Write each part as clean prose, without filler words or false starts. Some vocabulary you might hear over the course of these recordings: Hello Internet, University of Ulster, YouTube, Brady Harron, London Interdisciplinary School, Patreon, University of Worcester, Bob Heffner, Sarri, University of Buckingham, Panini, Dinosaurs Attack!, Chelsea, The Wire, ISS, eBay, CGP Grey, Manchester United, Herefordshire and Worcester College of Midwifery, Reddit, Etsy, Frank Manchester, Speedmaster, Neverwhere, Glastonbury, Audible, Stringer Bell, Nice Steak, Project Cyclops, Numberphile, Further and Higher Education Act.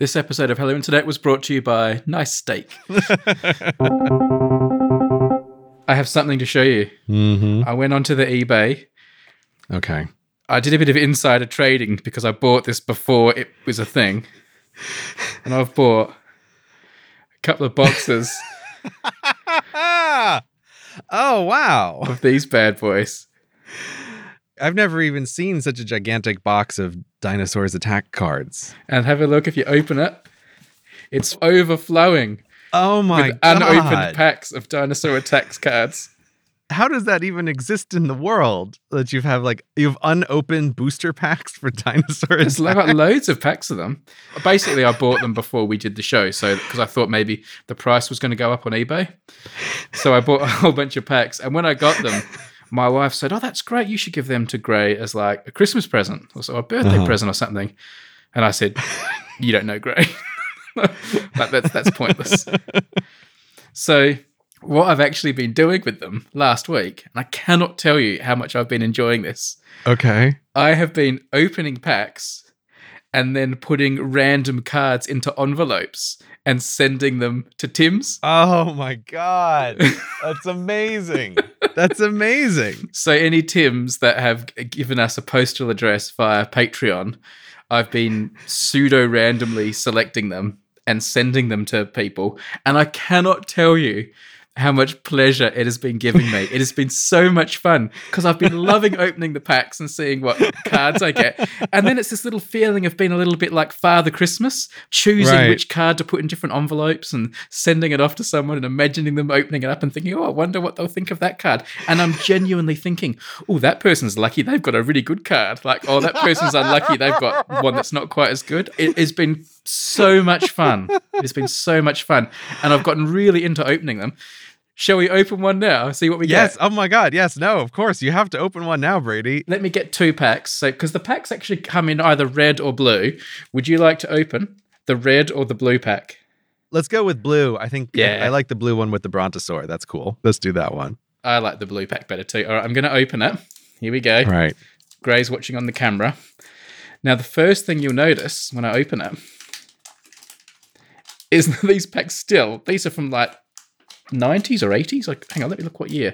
This episode of Hello Internet was brought to you by Nice Steak. I have something to show you. Mm-hmm. I went onto the eBay. Okay. I did a bit of insider trading because I bought this before it was a thing. And I've bought a couple of boxes. Oh, wow. Of these bad boys. I've never even seen such a gigantic box of Dinosaurs Attack cards. And have a look if you open it. It's overflowing. Oh my God. Unopened packs of Dinosaur Attack cards. How does that even exist in the world? That you have like, you have unopened booster packs for Dinosaurs. There's about loads of packs of them. Basically, I bought them before we did the show. So, because I thought maybe the price was going to go up on eBay. So I bought a whole bunch of packs. And when I got them, my wife said, "Oh, that's great. You should give them to Gray as like a Christmas present or so, a birthday present or something." And I said, "You don't know Gray." Like that's pointless. So what I've actually been doing with them last week, and I cannot tell you how much I've been enjoying this. Okay. I have been opening packs and then putting random cards into envelopes and sending them to Tim's. Oh my God. That's amazing. That's amazing. So any Tim's that have given us a postal address via Patreon, I've been pseudo-randomly selecting them and sending them to people. And I cannot tell you how much pleasure it has been giving me. It has been so much fun because I've been loving opening the packs and seeing what cards I get. And then it's this little feeling of being a little bit like Father Christmas, choosing which card to put in different envelopes and sending it off to someone and imagining them opening it up and thinking, "Oh, I wonder what they'll think of that card." And I'm genuinely thinking, "Oh, that person's lucky. They've got a really good card." Like, "Oh, that person's unlucky. They've got one that's not quite as good." It has been so much fun. It's been so much fun. And I've gotten really into opening them. Shall we open one now? See what we get? Yes. Oh my God. Yes. No, of course. You have to open one now, Brady. Let me get two packs. So, because the packs actually come in either red or blue. Would you like to open the red or the blue pack? Let's go with blue. I think I like the blue one with the Brontosaur. That's cool. Let's do that one. I like the blue pack better too. All right. I'm going to open it. Here we go. Right. Gray's watching on the camera. Now, the first thing you'll notice when I open it is these packs still, these are from like 90s or 80s? Like, hang on, let me look what year.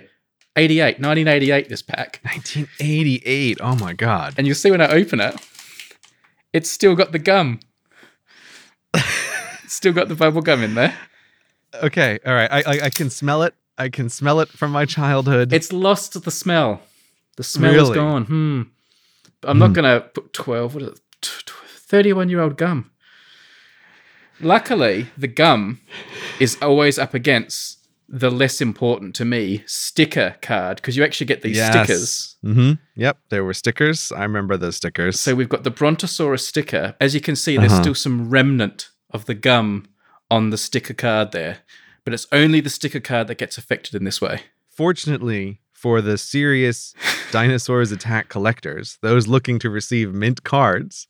1988, this pack. 1988, oh my God. And you'll see when I open it, it's still got the gum. Still got the bubble gum in there. Okay, all right, I can smell it. I can smell it from my childhood. It's lost the smell. The smell is gone. I'm not going to put 31-year-old gum. Luckily, the gum is always up against the less important to me sticker card, because you actually get these stickers. Mm-hmm. Yep, there were stickers. I remember those stickers. So we've got the Brontosaurus sticker. As you can see, there's still some remnant of the gum on the sticker card there, but it's only the sticker card that gets affected in this way. Fortunately for the serious Dinosaurs Attack collectors, those looking to receive mint cards,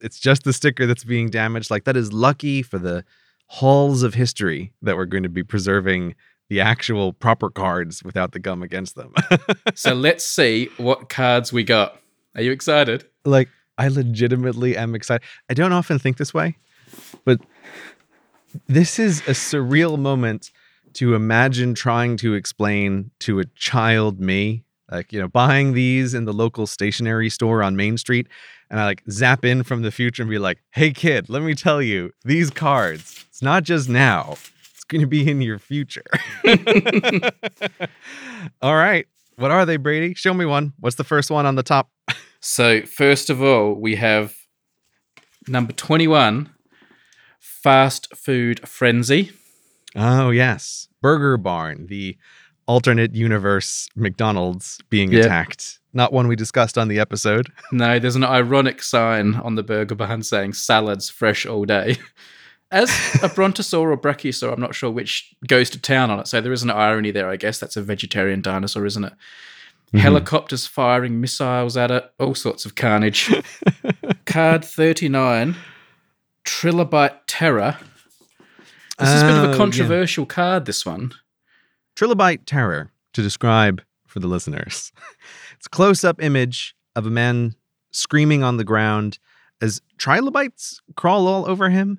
it's just the sticker that's being damaged. Like, that is lucky for the halls of history that we're going to be preserving the actual proper cards without the gum against them. So let's see what cards we got. Are you excited? Like, I legitimately am excited. I don't often think this way, but this is a surreal moment to imagine trying to explain to a child me, like, you know, buying these in the local stationery store on Main Street, and I like zap in from the future and be like, "Hey kid, let me tell you, these cards, it's not just now, it's going to be in your future." All right. What are they, Brady? Show me one. What's the first one on the top? So first of all, we have number 21, Fast Food Frenzy. Oh, yes. Burger Barn, the alternate universe McDonald's being attacked. Not one we discussed on the episode. No, there's an ironic sign on the Burger Barn saying "salads fresh all day." As a Brontosaur or Brachiosaur, I'm not sure which, goes to town on it. So there is an irony there, I guess. That's a vegetarian dinosaur, isn't it? Mm-hmm. Helicopters firing missiles at it. All sorts of carnage. Card 39, Trilobite Terror. This is a bit of a controversial card, this one. Trilobite Terror, to describe for the listeners. It's a close-up image of a man screaming on the ground as trilobites crawl all over him.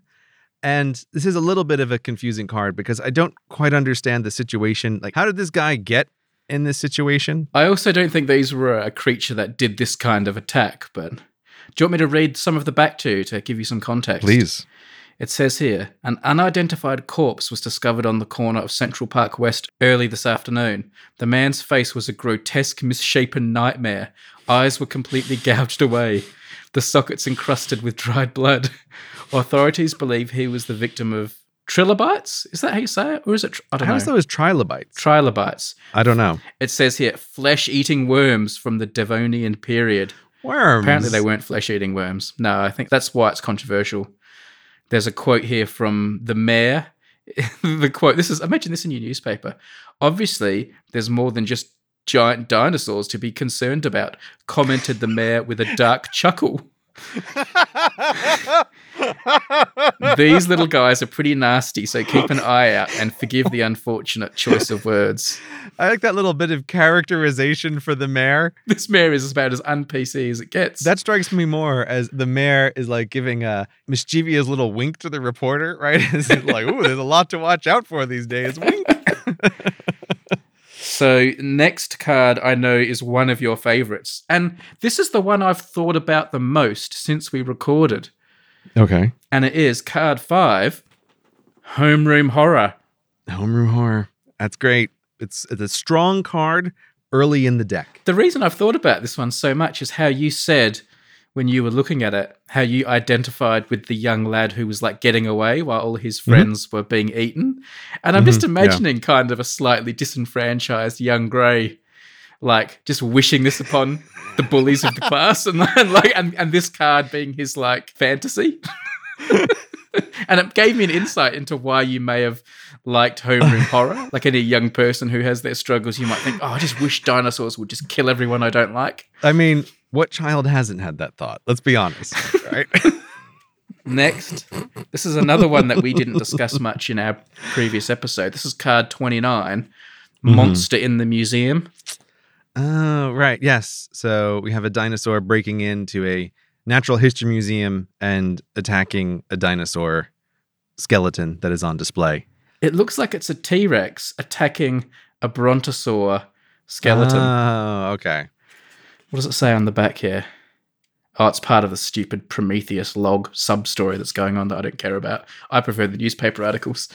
And this is a little bit of a confusing card because I don't quite understand the situation. Like, how did this guy get in this situation? I also don't think these were a creature that did this kind of attack, but... Do you want me to read some of the back to give you some context? Please. It says here, an unidentified corpse was discovered on the corner of Central Park West early this afternoon. The man's face was a grotesque, misshapen nightmare. Eyes were completely gouged away, the sockets encrusted with dried blood. Authorities believe he was the victim of trilobites? Is that how you say it? Or is it... I don't know. How is those trilobites? Trilobites. I don't know. It says here, flesh-eating worms from the Devonian period. Worms. Apparently they weren't flesh-eating worms. No, I think that's why it's controversial. There's a quote here from the mayor. The quote, this is, imagine this in your newspaper. Obviously, there's more than just giant dinosaurs to be concerned about, commented the mayor with a dark chuckle. These little guys are pretty nasty, so keep an eye out and forgive the unfortunate choice of words. I like that little bit of characterization for the mayor. This mayor is about as un-PC as it gets. That strikes me more as the mayor is like giving a mischievous little wink to the reporter, right? It's like, ooh, there's a lot to watch out for these days. Wink. So next card I know is one of your favorites. And this is the one I've thought about the most since we recorded. Okay. And it is card 5, Homeroom Horror. Homeroom Horror. That's great. It's a strong card early in the deck. The reason I've thought about this one so much is how you said when you were looking at it, how you identified with the young lad who was like getting away while all his friends were being eaten. And I'm just imagining kind of a slightly disenfranchised young Grey, like just wishing this upon the bullies of the class and this card being his like fantasy. And it gave me an insight into why you may have liked Homeroom Horror. Like any young person who has their struggles, you might think, oh, I just wish dinosaurs would just kill everyone I don't like. I mean... What child hasn't had that thought? Let's be honest, right? Next, this is another one that we didn't discuss much in our previous episode. This is card 29, Monster in the Museum. Oh, right, yes. So we have a dinosaur breaking into a natural history museum and attacking a dinosaur skeleton that is on display. It looks like it's a T-Rex attacking a brontosaur skeleton. Oh, okay. What does it say on the back here? Oh, it's part of the stupid Prometheus log sub-story that's going on that I don't care about. I prefer the newspaper articles.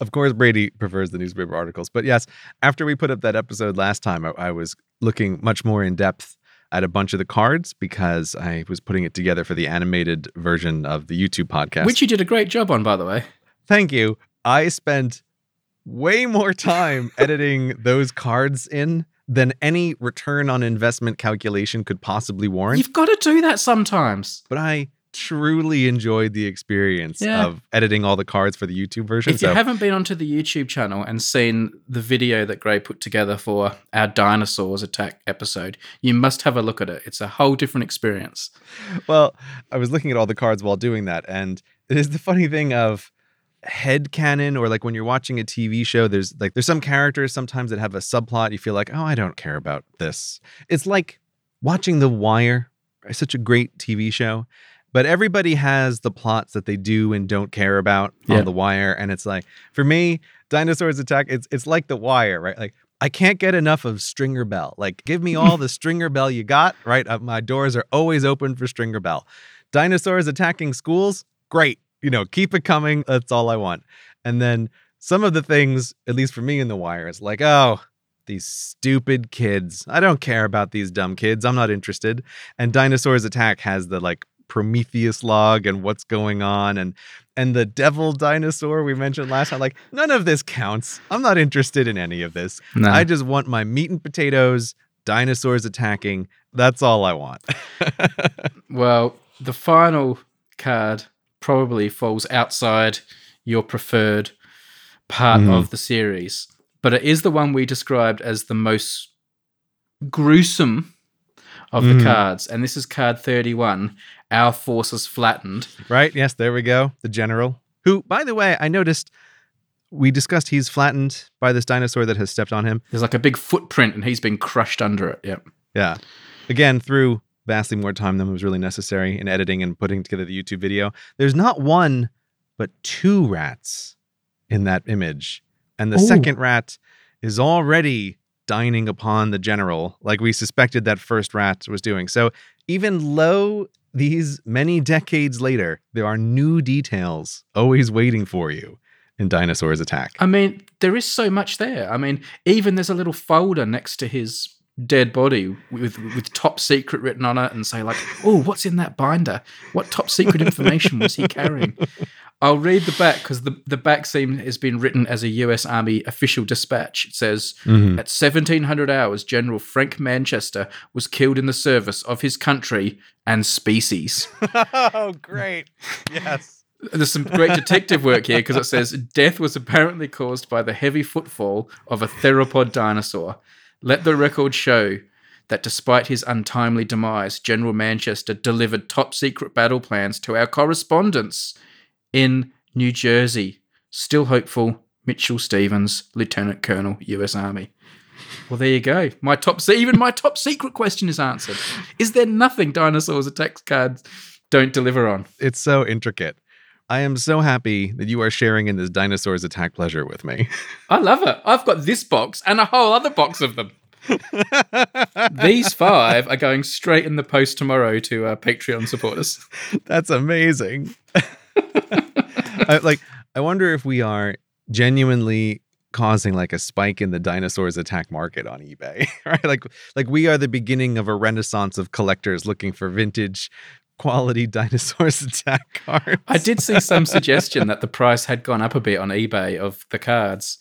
Of course, Brady prefers the newspaper articles. But yes, after we put up that episode last time, I was looking much more in depth at a bunch of the cards because I was putting it together for the animated version of the YouTube podcast. Which you did a great job on, by the way. Thank you. I spent way more time editing those cards in than any return on investment calculation could possibly warrant. You've got to do that sometimes. But I truly enjoyed the experience of editing all the cards for the YouTube version. If you haven't been onto the YouTube channel and seen the video that Gray put together for our Dinosaurs Attack episode, you must have a look at it. It's a whole different experience. Well, I was looking at all the cards while doing that, and it is the funny thing of headcanon, or like when you're watching a TV show, there's some characters sometimes that have a subplot. You feel like, oh, I don't care about this. It's like watching The Wire. It's such a great TV show, but everybody has the plots that they do and don't care about on The Wire. And it's like, for me, Dinosaurs Attack, it's like The Wire, right? Like, I can't get enough of Stringer Bell. Like, give me all the Stringer Bell you got, right? My doors are always open for Stringer Bell. Dinosaurs attacking schools, great. You know, keep it coming. That's all I want. And then some of the things, at least for me in The Wire, it's like, oh, these stupid kids. I don't care about these dumb kids. I'm not interested. And Dinosaurs Attack has the like Prometheus log and what's going on and the devil dinosaur we mentioned last time. Like, none of this counts. I'm not interested in any of this. No. I just want my meat and potatoes, dinosaurs attacking. That's all I want. Well, the final card probably falls outside your preferred part of the series. But it is the one we described as the most gruesome of the cards. And this is card 31, Our Forces Flattened. Right, yes, there we go. The general. Who, by the way, I noticed we discussed he's flattened by this dinosaur that has stepped on him. There's like a big footprint and he's been crushed under it, Yeah. Again, through vastly more time than was really necessary in editing and putting together the YouTube video. There's not one, but two rats in that image. And the second rat is already dining upon the general, like we suspected that first rat was doing. So even lo, these many decades later, there are new details always waiting for you in Dinosaurs Attack. I mean, there is so much there. I mean, even there's a little folder next to his dead body with top secret written on it, and say like, oh, what's in that binder? What top secret information was he carrying? I'll read the back, because the back seam has been written as a U.S. Army official dispatch. It says, at 1700 hours, General Frank Manchester was killed in the service of his country and species. Oh, great. Yes. There's some great detective work here, because it says, death was apparently caused by the heavy footfall of a theropod dinosaur. Let the record show that despite his untimely demise, General Manchester delivered top secret battle plans to our correspondents in New Jersey. Still hopeful, Mitchell Stevens, Lieutenant Colonel, U.S. Army. Well, there you go. Even my top secret question is answered. Is there nothing Dinosaurs Attack cards don't deliver on? It's so intricate. I am so happy that you are sharing in this Dinosaurs Attack pleasure with me. I love it. I've got this box and a whole other box of them. These five are going straight in the post tomorrow to Patreon supporters. That's amazing. I wonder if we are genuinely causing like a spike in the Dinosaurs Attack market on eBay, right? Like we are the beginning of a renaissance of collectors looking for vintage quality Dinosaurs Attack cards. I did see some suggestion that the price had gone up a bit on eBay of the cards.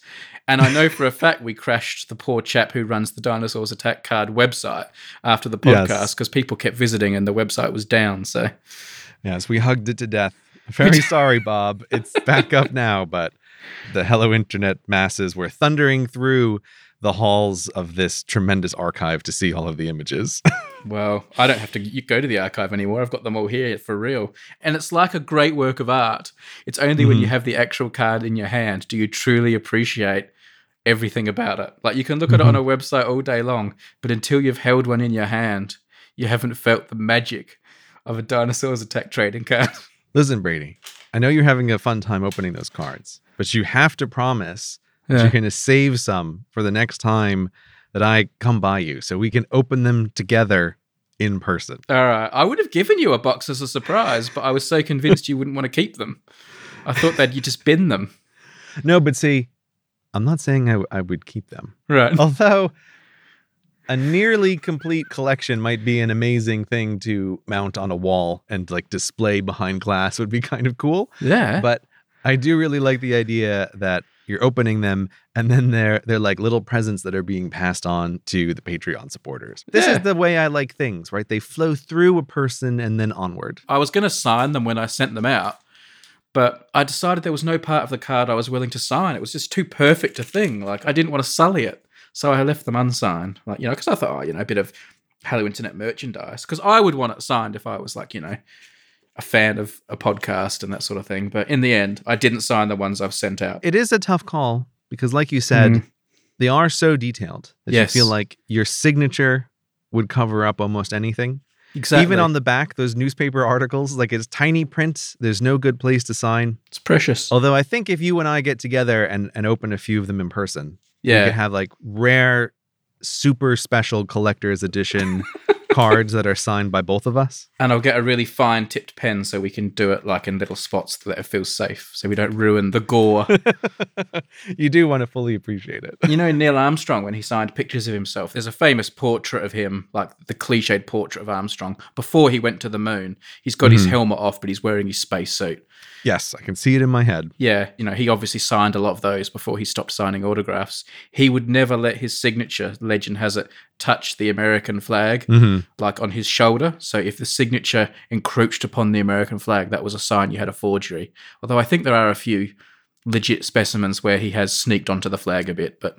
And I know for a fact we crashed the poor chap who runs the Dinosaurs Attack card website after the podcast, because people kept visiting and the website was down. So yes, we hugged it to death. Very sorry, Bob. It's back up now, but the Hello Internet masses were thundering through the halls of this tremendous archive to see all of the images. Well, I don't have to go to the archive anymore. I've got them all here for real. And it's like a great work of art. It's only when you have the actual card in your hand do you truly appreciate everything about it. Like, you can look at it on a website all day long, but until you've held one in your hand, you haven't felt the magic of a Dinosaurs Attack trading card. Listen, Brady, I know you're having a fun time opening those cards, but you have to promise that you're going to save some for the next time that I come by you so we can open them together in person. All right. I would have given you a box as a surprise, but I was so convinced you wouldn't want to keep them. I thought that you just bin them. No, but see, I'm not saying I would keep them. Right. Although a nearly complete collection might be an amazing thing to mount on a wall and like display behind glass would be kind of cool. Yeah. But I do really like the idea that you're opening them and then they're like little presents that are being passed on to the Patreon supporters. This is the way I like things, right? They flow through a person and then onward. I was going to sign them when I sent them out, but I decided there was no part of the card I was willing to sign. It was just too perfect a thing. Like, I didn't want to sully it. So I left them unsigned, like, you know, because I thought, a bit of Hello Internet merchandise, because I would want it signed if I was like, a fan of a podcast and that sort of thing. But in the end, I didn't sign the ones I've sent out. It is a tough call because, like you said, they are so detailed that you feel like your signature would cover up almost anything. Exactly. Even on the back, those newspaper articles, like, it's tiny print. There's no good place to sign. It's precious. Although I think if you and I get together and open a few of them in person, you could have like rare, super special collector's edition cards that are signed by both of us. And I'll get a really fine tipped pen so we can do it like in little spots that it feels safe so we don't ruin the gore. You do want to fully appreciate it. You know, Neil Armstrong, when he signed pictures of himself, there's a famous portrait of him, like the cliched portrait of Armstrong before he went to the moon. He's got his helmet off, but he's wearing his spacesuit. Yes, I can see it in my head. Yeah, he obviously signed a lot of those before he stopped signing autographs. He would never let his signature, legend has it, touch the American flag, like on his shoulder. So if the signature encroached upon the American flag, that was a sign you had a forgery. Although I think there are a few legit specimens where he has sneaked onto the flag a bit, but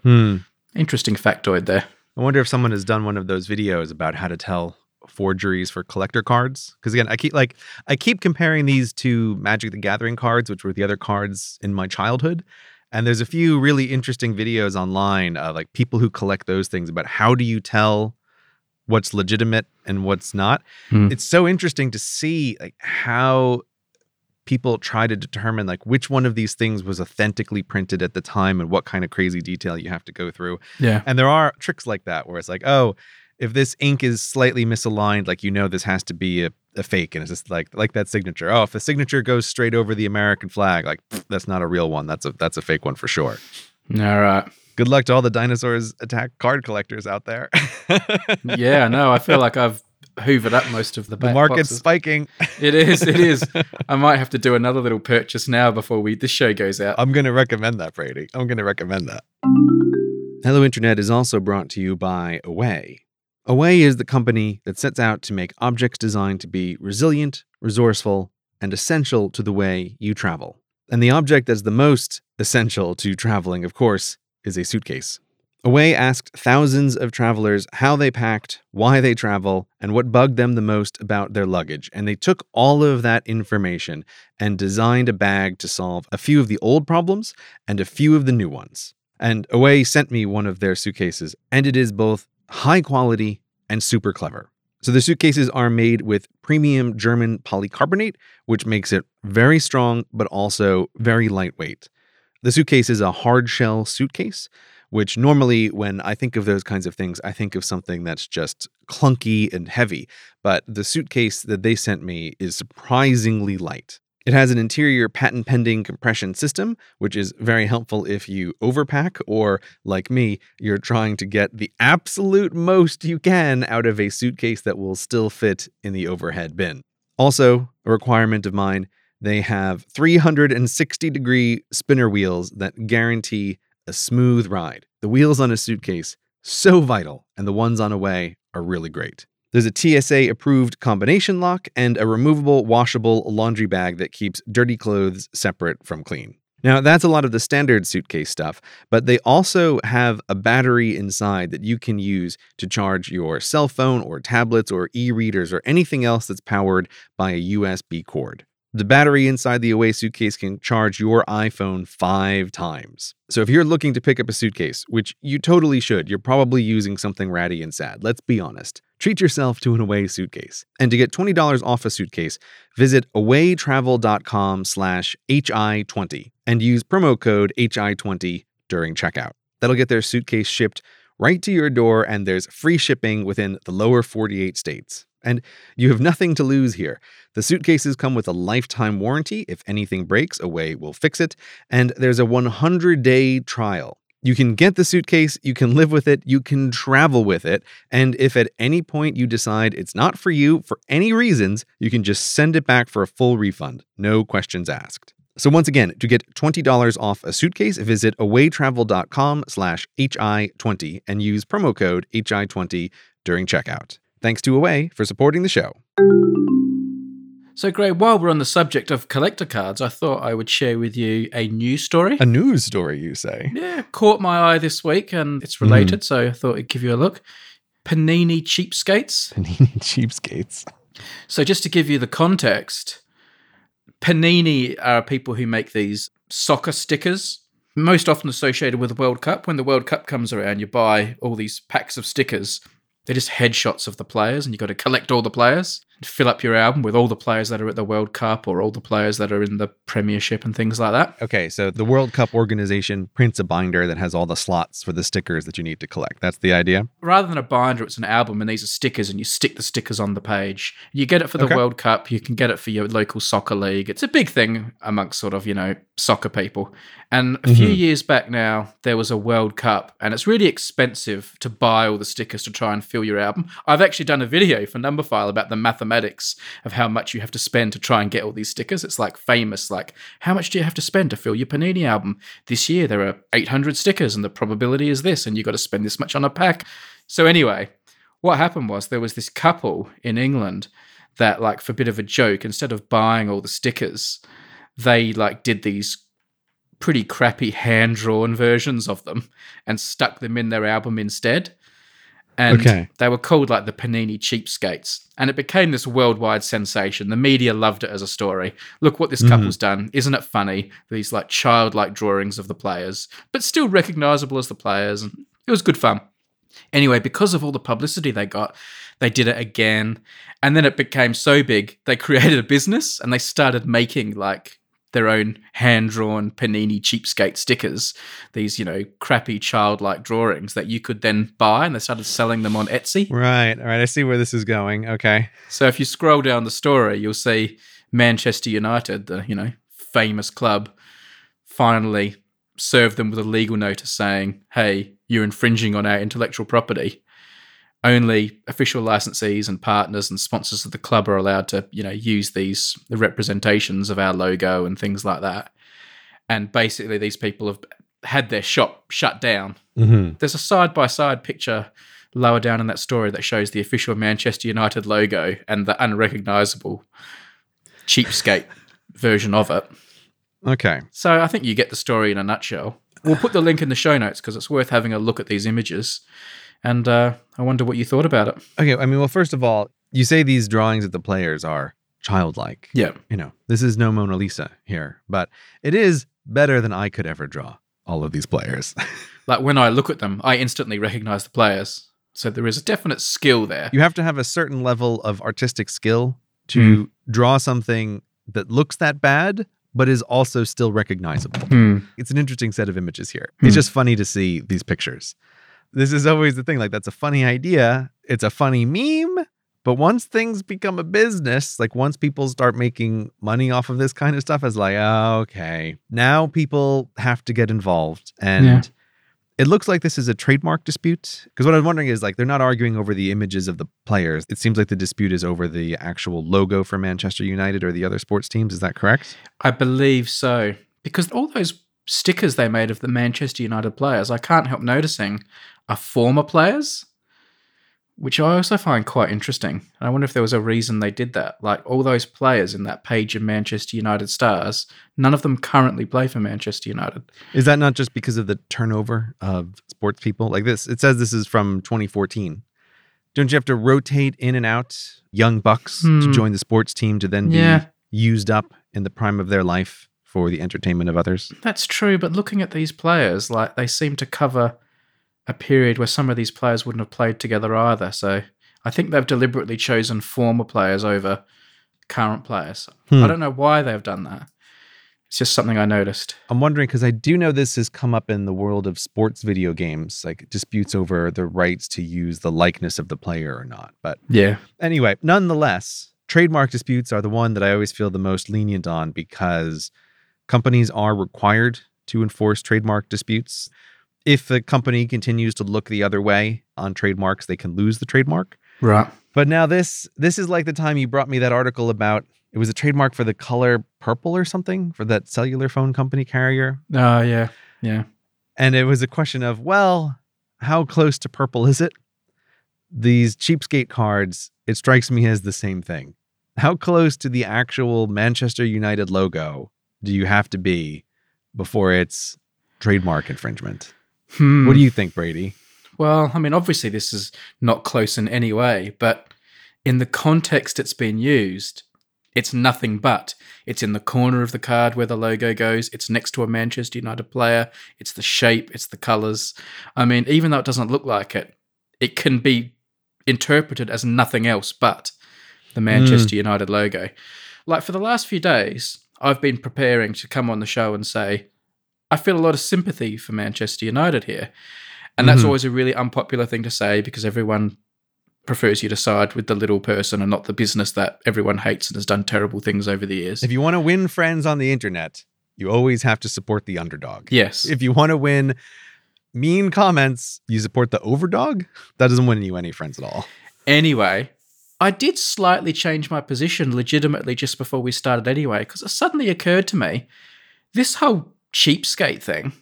interesting factoid there. I wonder if someone has done one of those videos about how to tell forgeries for collector cards, because again, I keep comparing these to Magic the Gathering cards, which were the other cards in my childhood, and there's a few really interesting videos online of like people who collect those things about how do you tell what's legitimate and what's not. Mm. It's so interesting to see like how people try to determine like which one of these things was authentically printed at the time and what kind of crazy detail you have to go through. Yeah. And there are tricks like that where it's like, oh, if this ink is slightly misaligned, like, you know, this has to be a fake. And it's just like that signature. Oh, if the signature goes straight over the American flag, like that's not a real one. That's a fake one for sure. All right. Good luck to all the Dinosaurs Attack card collectors out there. Yeah, no, I feel like I've hoovered up most of the market's boxes. Spiking. It is. I might have to do another little purchase now before this show goes out. I'm going to recommend that, Brady. I'm going to recommend that. Hello Internet is also brought to you by Away. Away is the company that sets out to make objects designed to be resilient, resourceful, and essential to the way you travel. And the object that's the most essential to traveling, of course, is a suitcase. Away asked thousands of travelers how they packed, why they travel, and what bugged them the most about their luggage. And they took all of that information and designed a bag to solve a few of the old problems and a few of the new ones. And Away sent me one of their suitcases, and it is both high quality and super clever. So the suitcases are made with premium German polycarbonate, which makes it very strong, but also very lightweight. The suitcase is a hard shell suitcase, which normally when I think of those kinds of things, I think of something that's just clunky and heavy. But the suitcase that they sent me is surprisingly light. It has an interior patent-pending compression system, which is very helpful if you overpack or, like me, you're trying to get the absolute most you can out of a suitcase that will still fit in the overhead bin. Also, a requirement of mine, they have 360-degree spinner wheels that guarantee a smooth ride. The wheels on a suitcase, so vital, and the ones on Away are really great. There's a TSA-approved combination lock and a removable, washable laundry bag that keeps dirty clothes separate from clean. Now, that's a lot of the standard suitcase stuff, but they also have a battery inside that you can use to charge your cell phone or tablets or e-readers or anything else that's powered by a USB cord. The battery inside the Away suitcase can charge your iPhone 5 times. So if you're looking to pick up a suitcase, which you totally should, you're probably using something ratty and sad, let's be honest. Treat yourself to an Away suitcase. And to get $20 off a suitcase, visit awaytravel.com/HI20 and use promo code HI20 during checkout. That'll get their suitcase shipped right to your door, and there's free shipping within the lower 48 states. And you have nothing to lose here. The suitcases come with a lifetime warranty. If anything breaks, Away will fix it. And there's a 100-day trial. You can get the suitcase, you can live with it, you can travel with it. And if at any point you decide it's not for you for any reasons, you can just send it back for a full refund. No questions asked. So once again, to get $20 off a suitcase, visit awaytravel.com/HI20 and use promo code HI20 during checkout. Thanks to Away for supporting the show. So, Gray, while we're on the subject of collector cards, I thought I would share with you a news story. A news story, you say? Yeah, caught my eye this week, and it's related, so I thought I'd give you a look. Panini cheapskates. Panini cheapskates. So just to give you the context, Panini are people who make these soccer stickers, most often associated with the World Cup. When the World Cup comes around, you buy all these packs of stickers. They're just headshots of the players, and you've got to collect all the players and fill up your album with all the players that are at the World Cup or all the players that are in the Premiership and things like that. Okay, so the World Cup organization prints a binder that has all the slots for the stickers that you need to collect. That's the idea? Rather than a binder, it's an album, and these are stickers, and you stick the stickers on the page. You get it for the World Cup. You can get it for your local soccer league. It's a big thing amongst sort of, you know, soccer people. And a few years back now, there was a World Cup, and it's really expensive to buy all the stickers to try and fill your album. I've actually done a video for Numberphile about the mathematics of how much you have to spend to try and get all these stickers. It's like famous, like how much do you have to spend to fill your Panini album? This year there are 800 stickers and the probability is this, and you've got to spend this much on a pack. So anyway, what happened was there was this couple in England that, like, for a bit of a joke, instead of buying all the stickers, they like did these pretty crappy hand-drawn versions of them and stuck them in their album instead. And they were called like the Panini cheapskates. And it became this worldwide sensation. The media loved it as a story. Look what this couple's done. Isn't it funny? These like childlike drawings of the players, but still recognizable as the players. It was good fun. Anyway, because of all the publicity they got, they did it again. And then it became so big, they created a business and they started making like their own hand-drawn Panini cheapskate stickers, these, you know, crappy childlike drawings that you could then buy, and they started selling them on Etsy. Right. All right. I see where this is going. Okay. So if you scroll down the story, you'll see Manchester United, the, you know, famous club, finally served them with a legal notice saying, hey, you're infringing on our intellectual property. Only official licensees and partners and sponsors of the club are allowed to, you know, use these representations of our logo and things like that. And basically these people have had their shop shut down. Mm-hmm. There's a side-by-side picture lower down in that story that shows the official Manchester United logo and the unrecognizable cheapskate version of it. Okay. So I think you get the story in a nutshell. We'll put the link in the show notes because it's worth having a look at these images. And I wonder what you thought about it. Okay, I mean, well, first of all, you say these drawings of the players are childlike. Yeah. You know, this is no Mona Lisa here, but it is better than I could ever draw all of these players. Like when I look at them, I instantly recognize the players. So there is a definite skill there. You have to have a certain level of artistic skill to draw something that looks that bad, but is also still recognizable. Mm. It's an interesting set of images here. Mm. It's just funny to see these pictures. This is always the thing, like that's a funny idea, it's a funny meme, but once things become a business, like once people start making money off of this kind of stuff, it's like, okay, now people have to get involved. And it looks like this is a trademark dispute, because what I'm wondering is like, they're not arguing over the images of the players. It seems like the dispute is over the actual logo for Manchester United or the other sports teams. Is that correct? I believe so, because all those stickers they made of the Manchester United players, I can't help noticing, are former players, which I also find quite interesting. And I wonder if there was a reason they did that. Like all those players in that page of Manchester United stars, none of them currently play for Manchester United. Is that not just because of the turnover of sports people? Like this, it says this is from 2014. Don't you have to rotate in and out young bucks to join the sports team to then be used up in the prime of their life for the entertainment of others? That's true, but looking at these players, like they seem to cover a period where some of these players wouldn't have played together either. So I think they've deliberately chosen former players over current players. I don't know why they've done that. It's just something I noticed. I'm wondering, because I do know this has come up in the world of sports video games, like disputes over the rights to use the likeness of the player or not. But anyway, nonetheless, trademark disputes are the one that I always feel the most lenient on, because companies are required to enforce trademark disputes. If the company continues to look the other way on trademarks, they can lose the trademark. Right. But now this is like the time you brought me that article about, it was a trademark for the color purple or something for that cellular phone company carrier. Yeah. And it was a question of, well, how close to purple is it? These cheapskate cards, it strikes me as the same thing. How close to the actual Manchester United logo do you have to be before it's trademark infringement? What do you think, Brady? Well, I mean, obviously this is not close in any way, but in the context it's been used, it's nothing but. It's in the corner of the card where the logo goes. It's next to a Manchester United player. It's the shape. It's the colours. I mean, even though it doesn't look like it, it can be interpreted as nothing else but the Manchester United logo. Like for the last few days, I've been preparing to come on the show and say, I feel a lot of sympathy for Manchester United here. And that's always a really unpopular thing to say, because everyone prefers you to side with the little person and not the business that everyone hates and has done terrible things over the years. If you want to win friends on the internet, you always have to support the underdog. Yes. If you want to win mean comments, you support the overdog. That doesn't win you any friends at all. Anyway, I did slightly change my position legitimately just before we started anyway, because it suddenly occurred to me, this whole cheapskate thing,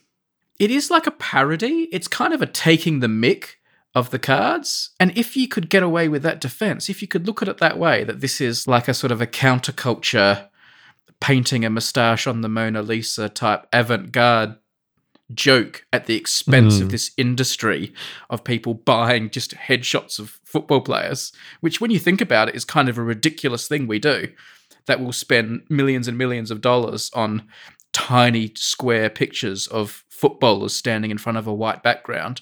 it is like a parody. It's kind of a taking the mick of the cards. And if you could get away with that defense, if you could look at it that way, that this is like a sort of a counterculture painting a moustache on the Mona Lisa type avant-garde joke at the expense of this industry of people buying just headshots of football players, which when you think about it is kind of a ridiculous thing we do, that will spend millions and millions of dollars on tiny square pictures of footballers standing in front of a white background.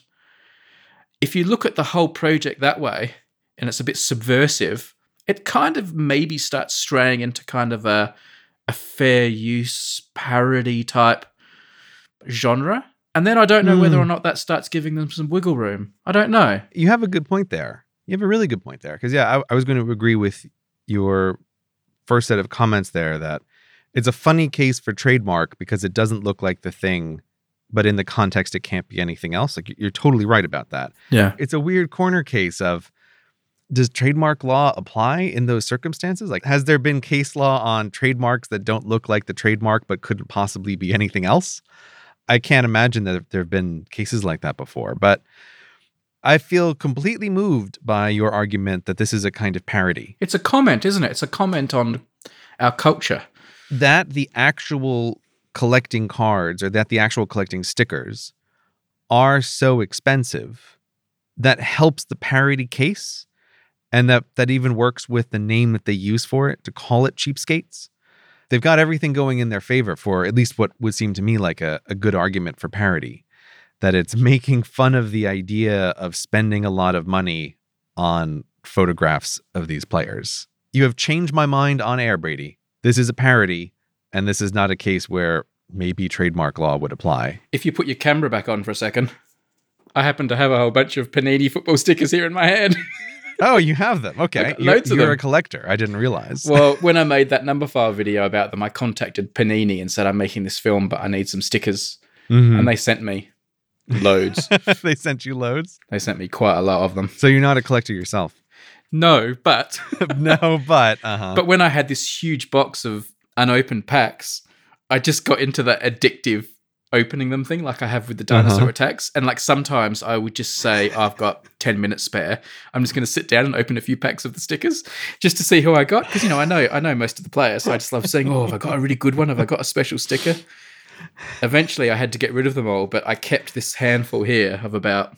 if you look at the whole project that way, and it's a bit subversive, it kind of maybe starts straying into kind of a fair use parody type genre. And then I don't know whether or not that starts giving them some wiggle room. I don't know. You have a good point there. You have a really good point there. Because, yeah, I was going to agree with your first set of comments there that it's a funny case for trademark because it doesn't look like the thing, but in the context, it can't be anything else. Like, you're totally right about that. Yeah. It's a weird corner case of, does trademark law apply in those circumstances? Like, has there been case law on trademarks that don't look like the trademark but couldn't possibly be anything else? I can't imagine that there have been cases like that before. But I feel completely moved by your argument that this is a kind of parody. It's a comment, isn't it? It's a comment on our culture. That the actual collecting cards or that the actual collecting stickers are so expensive, that helps the parody case. And that even works with the name that they use for it, to call it cheapskates. They've got everything going in their favor for at least what would seem to me like a good argument for parody. That it's making fun of the idea of spending a lot of money on photographs of these players. You have changed my mind on air, Brady. This is a parody, and this is not a case where maybe trademark law would apply. If you put your camera back on for a second, I happen to have a whole bunch of Panini football stickers here in my head. Oh, you have them. Okay. You're a collector. I didn't realize. Well, when I made that Numberphile video about them, I contacted Panini and said, I'm making this film, but I need some stickers. Mm-hmm. And they sent me loads. They sent you loads? They sent me quite a lot of them. So you're not a collector yourself? No, but. No, but. Uh-huh. But when I had this huge box of unopened packs, I just got into that addictive opening them thing like I have with the Dinosaur Attacks. And like sometimes I would just say, oh, I've got 10 minutes spare. I'm just going to sit down and open a few packs of the stickers just to see who I got. Because, you know, I know most of the players. So I just love saying, oh, have I got a really good one? Have I got a special sticker? Eventually I had to get rid of them all, but I kept this handful here of about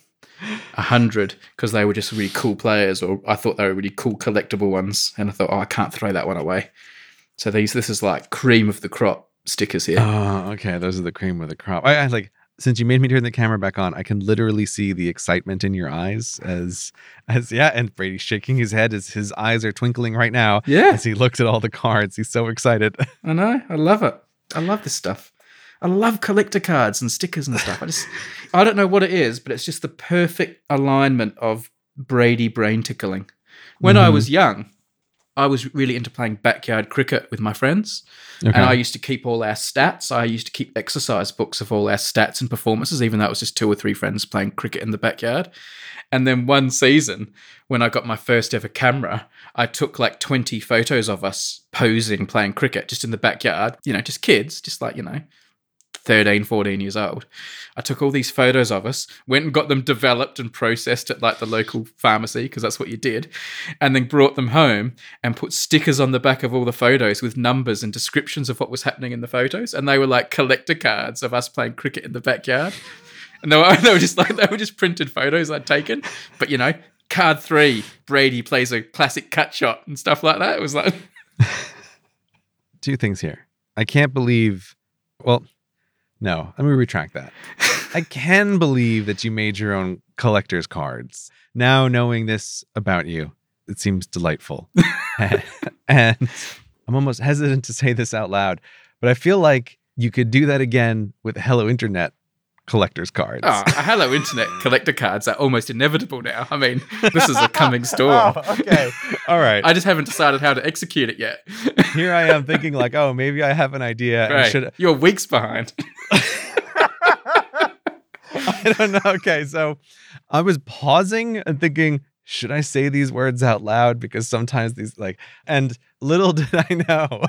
100 because they were just really cool players, or I thought they were really cool collectible ones. And I thought, oh, I can't throw that one away. So this is like cream of the crop stickers here. Oh, okay. Those are the cream of the crop. I like, since you made me turn the camera back on, I can literally see the excitement in your eyes as and Brady's shaking his head as his eyes are twinkling right now. Yeah. As he looks at all the cards. He's so excited. I know. I love it. I love this stuff. I love collector cards and stickers and stuff. I don't know what it is, but it's just the perfect alignment of Brady brain tickling. When I was young, I was really into playing backyard cricket with my friends. Okay. And I used to keep all our stats. I used to keep exercise books of all our stats and performances, even though it was just 2 or 3 friends playing cricket in the backyard. And then one season, when I got my first ever camera, I took like 20 photos of us posing, playing cricket just in the backyard, you know, just kids, just like, you know, 13, 14 years old. I took all these photos of us, went and got them developed and processed at like the local pharmacy, because that's what you did, and then brought them home and put stickers on the back of all the photos with numbers and descriptions of what was happening in the photos. And they were like collector cards of us playing cricket in the backyard. And they were just printed photos I'd taken. But, you know, card 3, Brady plays a classic cut shot and stuff like that. It was like... 2 things here. I can't believe... Well... No, let me retract that. I can believe that you made your own collector's cards. Now knowing this about you, it seems delightful. And I'm almost hesitant to say this out loud, but I feel like you could do that again with Hello Internet collector's cards. Oh, Hello Internet collector cards are almost inevitable now. I mean, this is a coming storm. Oh, okay. All right. I just haven't decided how to execute it yet. Here I am thinking like, oh, maybe I have an idea. Right. You're weeks behind. I don't know. Okay, so I was pausing and thinking, should I say these words out loud? Because sometimes these and little did I know.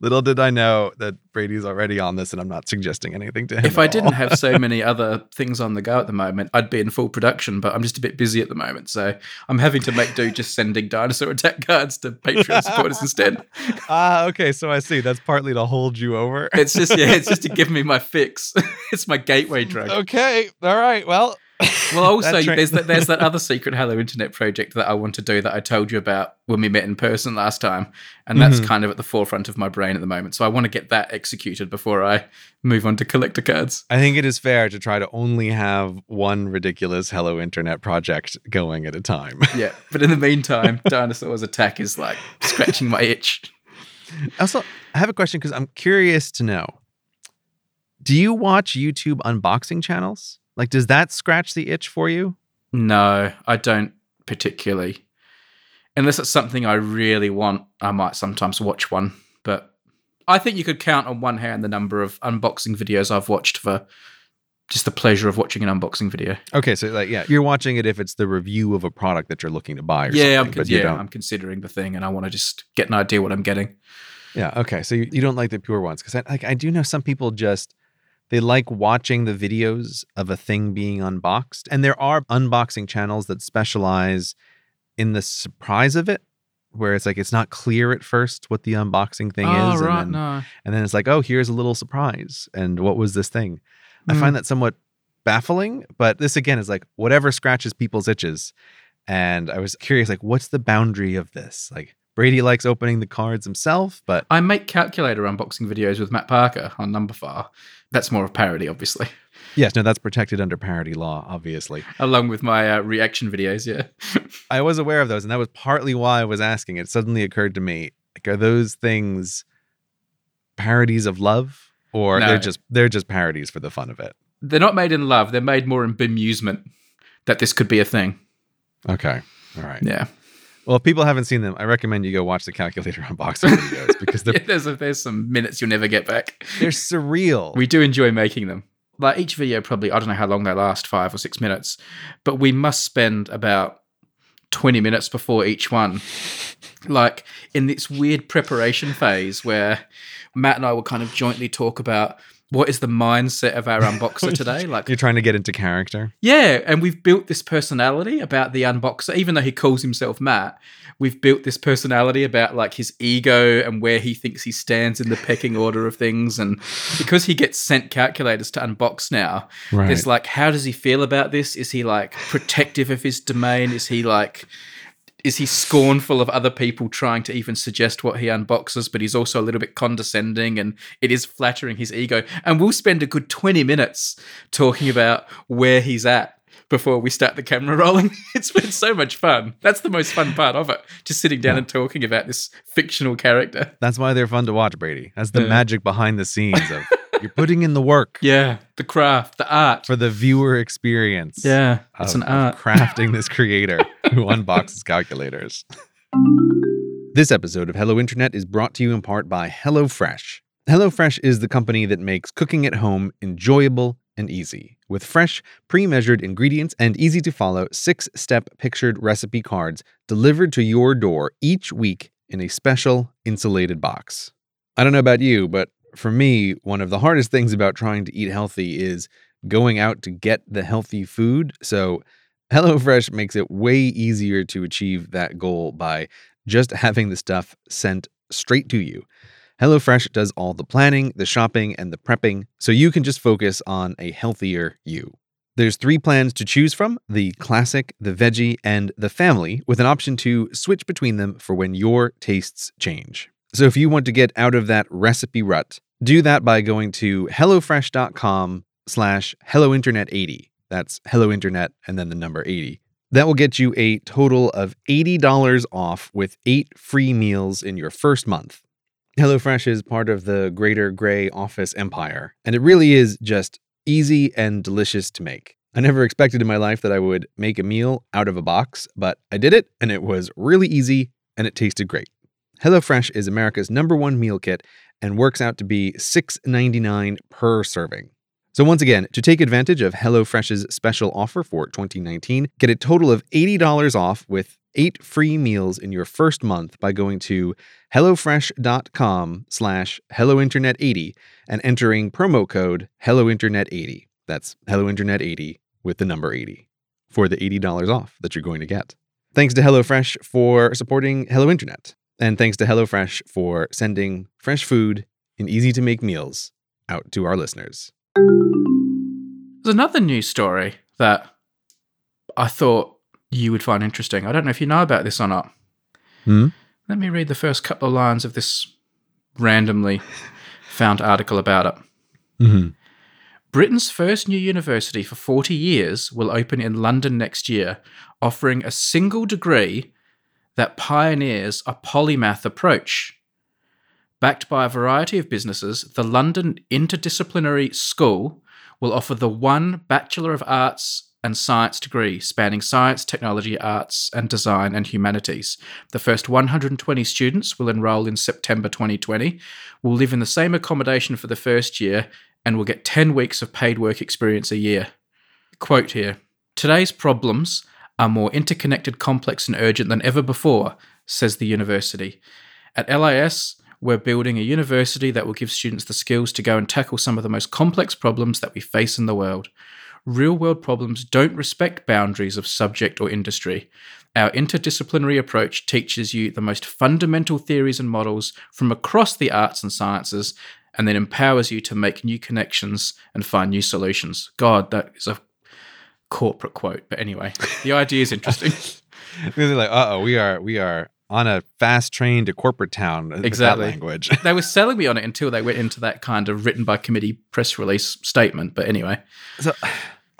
Little did I know that Brady's already on this and I'm not suggesting anything to him. If I didn't have so many other things on the go at the moment, I'd be in full production, but I'm just a bit busy at the moment. So I'm having to make do just sending Dinosaur Attack cards to Patreon supporters instead. Ah, okay. So I see. That's partly to hold you over. It's just to give me my fix. It's my gateway drug. Okay. All right. Well, Well, also, there's that other secret Hello Internet project that I want to do that I told you about when we met in person last time, and that's kind of at the forefront of my brain at the moment. So I want to get that executed before I move on to collector cards. I think it is fair to try to only have one ridiculous Hello Internet project going at a time. Yeah, but in the meantime, Dinosaurs Attack is like scratching my itch. Also, I have a question because I'm curious to know. Do you watch YouTube unboxing channels? Like, does that scratch the itch for you? No, I don't particularly. Unless it's something I really want, I might sometimes watch one. But I think you could count on one hand the number of unboxing videos I've watched for just the pleasure of watching an unboxing video. Okay, so like, yeah, you're watching it if it's the review of a product that you're looking to buy or something. I'm considering the thing and I want to just get an idea what I'm getting. Yeah, okay, so you don't like the pure ones. Because I do know some people just... they like watching the videos of a thing being unboxed. And there are unboxing channels that specialize in the surprise of it, where it's like it's not clear at first what the unboxing thing is. Right, and then it's like, oh, here's a little surprise. And what was this thing? I find that somewhat baffling. But this, again, is like whatever scratches people's itches. And I was curious, like, what's the boundary of this? Like, Brady likes opening the cards himself, but... I make calculator unboxing videos with Matt Parker on Numberphile. That's more of parody, obviously. Yes, no, that's protected under parody law, obviously. Along with my reaction videos, yeah. I was aware of those, and that was partly why I was asking. It suddenly occurred to me, like, are those things parodies of love? Or they're just parodies for the fun of it? They're not made in love. They're made more in bemusement that this could be a thing. Okay, all right. Yeah. Well, if people haven't seen them, I recommend you go watch the calculator unboxing videos because they're... yeah, there's some minutes you'll never get back. They're surreal. We do enjoy making them. Like each video probably, I don't know how long they last, 5 or 6 minutes, but we must spend about 20 minutes before each one. Like in this weird preparation phase where Matt and I will kind of jointly talk about what is the mindset of our unboxer today? Like, you're trying to get into character. Yeah, and we've built this personality about the unboxer, even though he calls himself Matt. We've built this personality about like his ego and where he thinks he stands in the pecking order of things. And because he gets sent calculators to unbox now, There's like, how does he feel about this? Is he like protective of his domain? Is he scornful of other people trying to even suggest what he unboxes, but he's also a little bit condescending and it is flattering his ego. And we'll spend a good 20 minutes talking about where he's at before we start the camera rolling. It's been so much fun. That's the most fun part of it, just sitting down and talking about this fictional character. That's why they're fun to watch, Brady. That's the magic behind the scenes of... You're putting in the work. Yeah, the craft, the art. For the viewer experience. Yeah, it's an art. Crafting this creator who unboxes calculators. This episode of Hello Internet is brought to you in part by HelloFresh. HelloFresh is the company that makes cooking at home enjoyable and easy. With fresh, pre-measured ingredients and easy-to-follow 6-step pictured recipe cards delivered to your door each week in a special insulated box. I don't know about you, but for me, one of the hardest things about trying to eat healthy is going out to get the healthy food. So HelloFresh makes it way easier to achieve that goal by just having the stuff sent straight to you. HelloFresh does all the planning, the shopping, and the prepping, so you can just focus on a healthier you. There's 3 plans to choose from: the classic, the veggie, and the family, with an option to switch between them for when your tastes change. So if you want to get out of that recipe rut, do that by going to hellofresh.com/hellointernet80. That's Hello Internet and then the number 80. That will get you a total of $80 off with 8 free meals in your first month. HelloFresh is part of the greater Grey office empire, and it really is just easy and delicious to make. I never expected in my life that I would make a meal out of a box, but I did it, and it was really easy, and it tasted great. HelloFresh is America's #1 meal kit and works out to be $6.99 per serving. So once again, to take advantage of HelloFresh's special offer for 2019, get a total of $80 off with 8 free meals in your first month by going to hellofresh.com/hellointernet80 and entering promo code HelloInternet80. That's HelloInternet80 with the number 80 for the $80 off that you're going to get. Thanks to HelloFresh for supporting Hello Internet. And thanks to HelloFresh for sending fresh food and easy-to-make meals out to our listeners. There's another news story that I thought you would find interesting. I don't know if you know about this or not. Mm. Let me read the first couple of lines of this randomly found article about it. Mm-hmm. Britain's first new university for 40 years will open in London next year, offering a single degree that pioneers a polymath approach. Backed by a variety of businesses, the London Interdisciplinary School will offer the one Bachelor of Arts and Science degree, spanning science, technology, arts and design and humanities. The first 120 students will enroll in September 2020, will live in the same accommodation for the first year, and will get 10 weeks of paid work experience a year. Quote here, "Today's problems are more interconnected, complex and urgent than ever before," says the university. At LIS, we're building a university that will give students the skills to go and tackle some of the most complex problems that we face in the world. Real-world problems don't respect boundaries of subject or industry. Our interdisciplinary approach teaches you the most fundamental theories and models from across the arts and sciences, and then empowers you to make new connections and find new solutions. God, that is a corporate quote. But anyway, the idea is interesting. They're like, uh-oh, we are on a fast train to corporate town. Exactly. That language. They were selling me on it until they went into that kind of written by committee press release statement. But anyway. So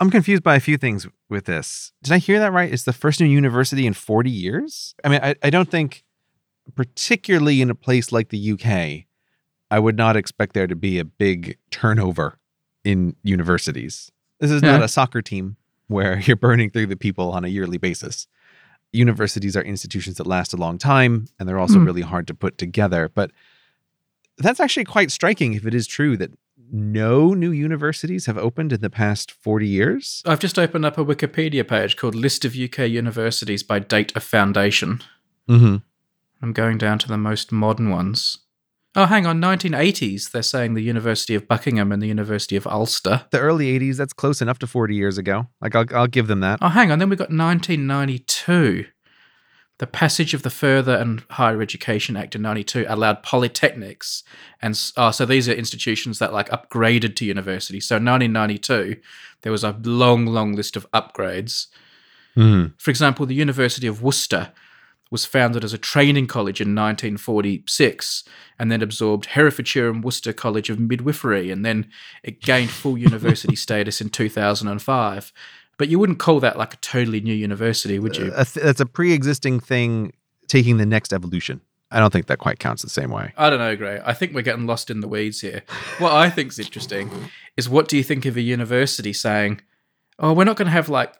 I'm confused by a few things with this. Did I hear that right? It's the first new university in 40 years? I mean, I don't think, particularly in a place like the UK, I would not expect there to be a big turnover in universities. This is not a soccer team where you're burning through the people on a yearly basis. Universities are institutions that last a long time, and they're also really hard to put together. But that's actually quite striking if it is true that no new universities have opened in the past 40 years. I've just opened up a Wikipedia page called List of UK Universities by Date of Foundation. Mm-hmm. I'm going down to the most modern ones. Oh, hang on, 1980s, they're saying the University of Buckingham and the University of Ulster. The early 80s, that's close enough to 40 years ago. Like, I'll give them that. Oh, hang on, then we got 1992. The passage of the Further and Higher Education Act in 92 allowed polytechnics. And so these are institutions that, like, upgraded to university. So in 1992, there was a long, long list of upgrades. Mm. For example, the University of Worcester was founded as a training college in 1946 and then absorbed Herefordshire and Worcester College of Midwifery, and then it gained full university status in 2005. But you wouldn't call that like a totally new university, would you? That's a pre-existing thing taking the next evolution. I don't think that quite counts the same way. I don't know, Gray. I think we're getting lost in the weeds here. What I think is interesting is, what do you think of a university saying, oh, we're not going to have like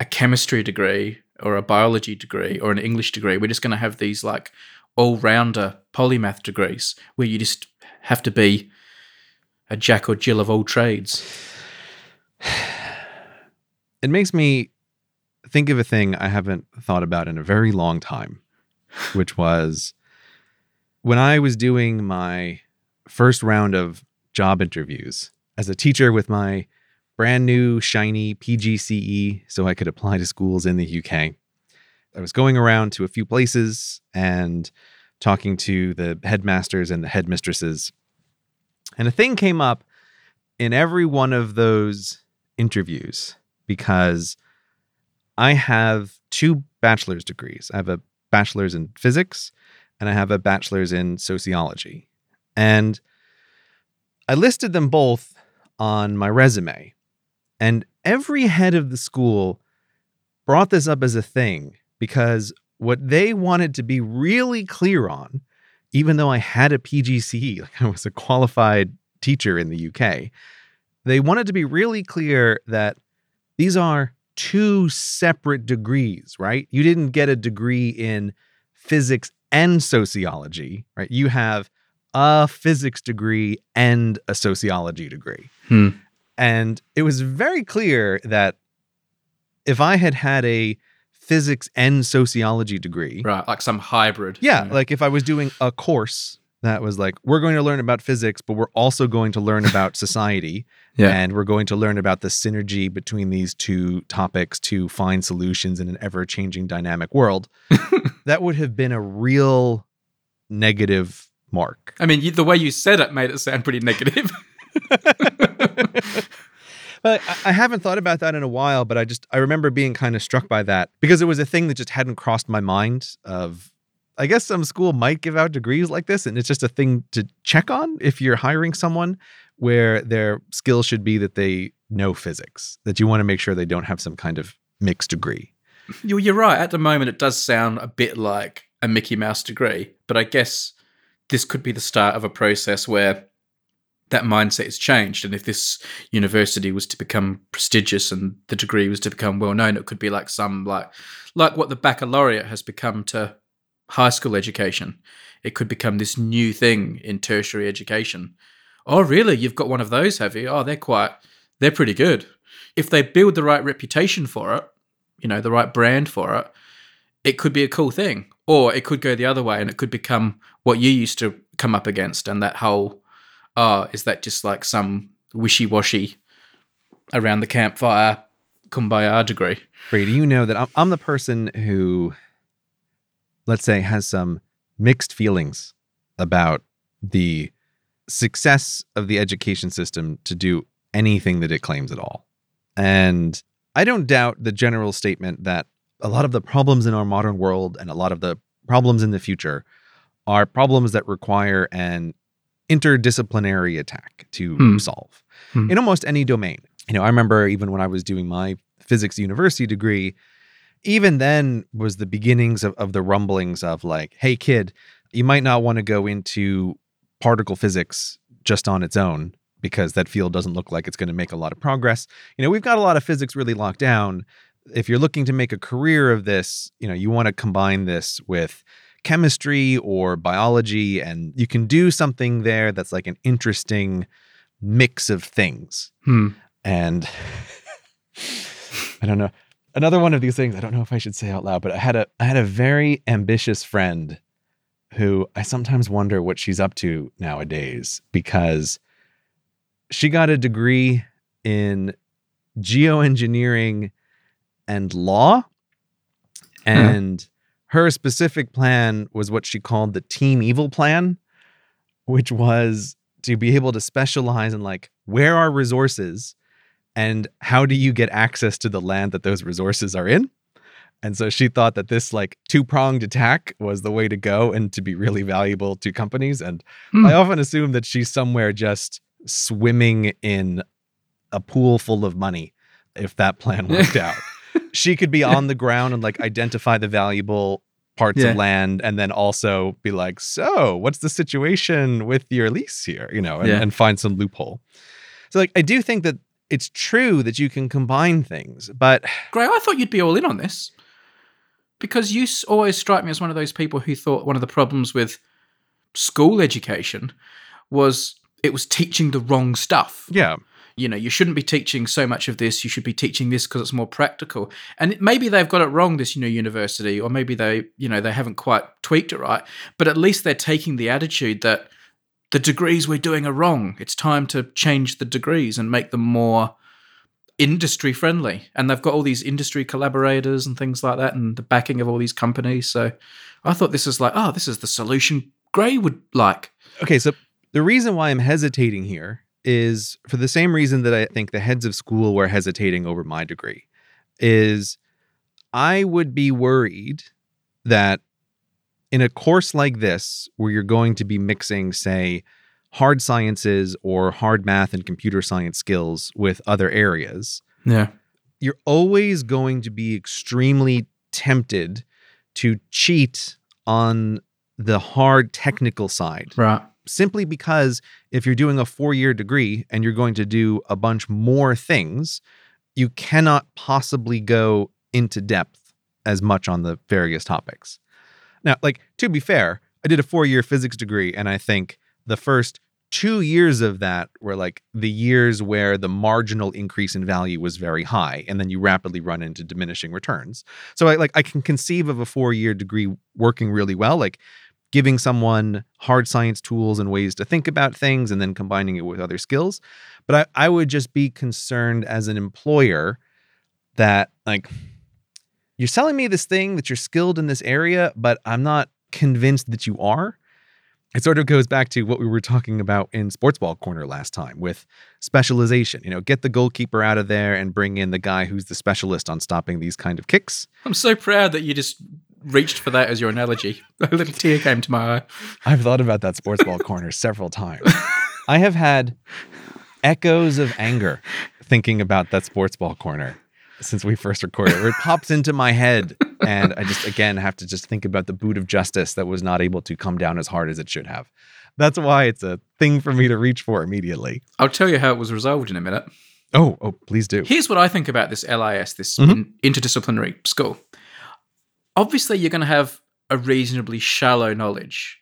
a chemistry degree or a biology degree or an English degree. We're just going to have these like all-rounder polymath degrees where you just have to be a Jack or Jill of all trades. It makes me think of a thing I haven't thought about in a very long time, which was when I was doing my first round of job interviews as a teacher with my brand new, shiny PGCE, so I could apply to schools in the UK. I was going around to a few places and talking to the headmasters and the headmistresses. And a thing came up in every one of those interviews, because I have two bachelor's degrees. I have a bachelor's in physics and I have a bachelor's in sociology. And I listed them both on my resume. And every head of the school brought this up as a thing, because what they wanted to be really clear on, even though I had a PGCE, like I was a qualified teacher in the UK, they wanted to be really clear that these are two separate degrees, right? You didn't get a degree in physics and sociology, right? You have a physics degree and a sociology degree. Hmm. And it was very clear that if I had had a physics and sociology degree... Right, like some hybrid. Yeah, like if I was doing a course that was like, we're going to learn about physics, but we're also going to learn about society. Yeah. And we're going to learn about the synergy between these two topics to find solutions in an ever-changing dynamic world. That would have been a real negative mark. I mean, the way you said it made it sound pretty negative. But I haven't thought about that in a while, but I remember being kind of struck by that because it was a thing that just hadn't crossed my mind of, I guess some school might give out degrees like this, and it's just a thing to check on if you're hiring someone where their skill should be that they know physics, that you want to make sure they don't have some kind of mixed degree. You're right. At the moment, it does sound a bit like a Mickey Mouse degree, but I guess this could be the start of a process where that mindset is changed. And if this university was to become prestigious and the degree was to become well-known, it could be like some, like what the baccalaureate has become to high school education. It could become this new thing in tertiary education. Oh, really? You've got one of those, have you? Oh, they're pretty good. If they build the right reputation for it, you know, the right brand for it, it could be a cool thing. Or it could go the other way and it could become what you used to come up against, and that whole, is that just like some wishy-washy around the campfire kumbaya degree? Bree, do you know that I'm the person who, let's say, has some mixed feelings about the success of the education system to do anything that it claims at all. And I don't doubt the general statement that a lot of the problems in our modern world and a lot of the problems in the future are problems that require an interdisciplinary attack to solve in almost any domain. You know, I remember even when I was doing my physics university degree, even then was the beginnings of the rumblings of like, hey kid, you might not want to go into particle physics just on its own, because that field doesn't look like it's going to make a lot of progress. You know, we've got a lot of physics really locked down. If you're looking to make a career of this, you know, you want to combine this with chemistry or biology, and you can do something there that's like an interesting mix of things. And I don't know. Another one of these things, I don't know if I should say out loud, but I had a very ambitious friend who I sometimes wonder what she's up to nowadays, because she got a degree in geoengineering and law. And her specific plan was what she called the Team Evil plan, which was to be able to specialize in like, where are resources and how do you get access to the land that those resources are in? And so she thought that this like two-pronged attack was the way to go and to be really valuable to companies. And I often assume that she's somewhere just swimming in a pool full of money if that plan worked out. She could be on the ground and like identify the valuable parts of land, and then also be like, so what's the situation with your lease here, you know, and find some loophole. So like, I do think that it's true that you can combine things, but Gray, I thought you'd be all in on this, because you always strike me as one of those people who thought one of the problems with school education was it was teaching the wrong stuff. Yeah. You know, you shouldn't be teaching so much of this. You should be teaching this because it's more practical. And maybe they've got it wrong, this new university, or maybe they, you know, they haven't quite tweaked it right. But at least they're taking the attitude that the degrees we're doing are wrong. It's time to change the degrees and make them more industry friendly. And they've got all these industry collaborators and things like that, and the backing of all these companies. So I thought this is like, oh, this is the solution Gray would like. Okay, so the reason why I'm hesitating here is for the same reason that I think the heads of school were hesitating over my degree, is I would be worried that in a course like this, where you're going to be mixing, say, hard sciences or hard math and computer science skills with other areas, you're always going to be extremely tempted to cheat on the hard technical side. Right. Simply because if you're doing a 4-year degree and you're going to do a bunch more things, you cannot possibly go into depth as much on the various topics. Now, like, to be fair, I did a 4-year physics degree, and I think the first 2 years of that were like the years where the marginal increase in value was very high, and then you rapidly run into diminishing returns. So I can conceive of a 4-year degree working really well, like giving someone hard science tools and ways to think about things and then combining it with other skills. But I would just be concerned as an employer that, like, you're selling me this thing that you're skilled in this area, but I'm not convinced that you are. It sort of goes back to what we were talking about in Sports Ball Corner last time with specialization. You know, get the goalkeeper out of there and bring in the guy who's the specialist on stopping these kind of kicks. I'm so proud that you just reached for that as your analogy. A little tear came to my eye. I've thought about that Sports Ball Corner several times. I have had echoes of anger thinking about that Sports Ball Corner since we first recorded it. It pops into my head. And I just, again, have to just think about the boot of justice that was not able to come down as hard as it should have. That's why it's a thing for me to reach for immediately. I'll tell you how it was resolved in a minute. Oh, please do. Here's what I think about this LIS, this interdisciplinary school. Obviously, you're going to have a reasonably shallow knowledge.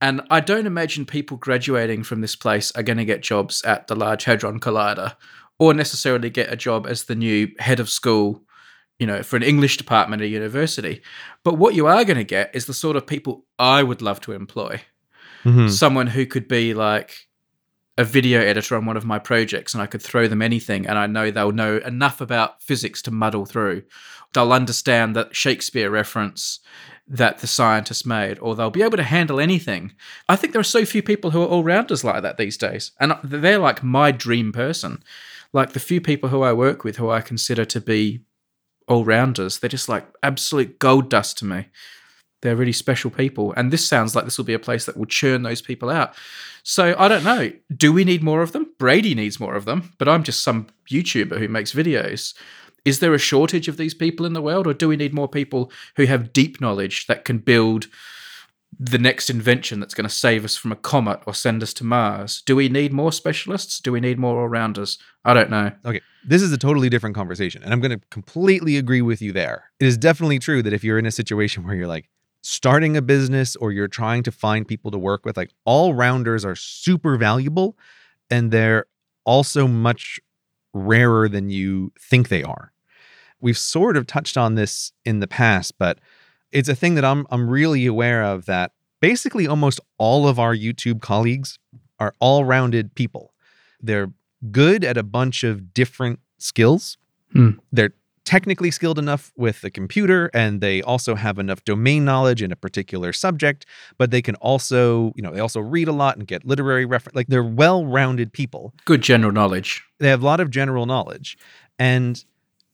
And I don't imagine people graduating from this place are going to get jobs at the Large Hadron Collider or necessarily get a job as the new head of school, you know, for an English department at a university. But what you are going to get is the sort of people I would love to employ. Mm-hmm. Someone who could be like a video editor on one of my projects and I could throw them anything and I know they'll know enough about physics to muddle through. They'll understand that Shakespeare reference that the scientist made, or they'll be able to handle anything. I think there are so few people who are all-rounders like that these days. And they're like my dream person. Like the few people who I work with who I consider to be all-rounders, they're just like absolute gold dust to me. They're really special people, and this sounds like this will be a place that will churn those people out. So I don't know, do we need more of them? Brady needs more of them, but I'm just some YouTuber who makes videos. Is there a shortage of these people in the world, or do we need more people who have deep knowledge that can build the next invention that's going to save us from a comet or send us to Mars? Do we need more specialists? Do we need more all-rounders? I don't know. Okay, this is a totally different conversation, and I'm going to completely agree with you there. It is definitely true that if you're in a situation where you're like starting a business or you're trying to find people to work with, like all-rounders are super valuable, and they're also much rarer than you think they are. We've sort of touched on this in the past, but it's a thing that I'm really aware of, that basically almost all of our YouTube colleagues are all-rounded people. They're good at a bunch of different skills. They're technically skilled enough with the computer, and they also have enough domain knowledge in a particular subject, but they can also, you know, they also read a lot and get literary reference. Like, they're well-rounded people. Good general knowledge. They have a lot of general knowledge. And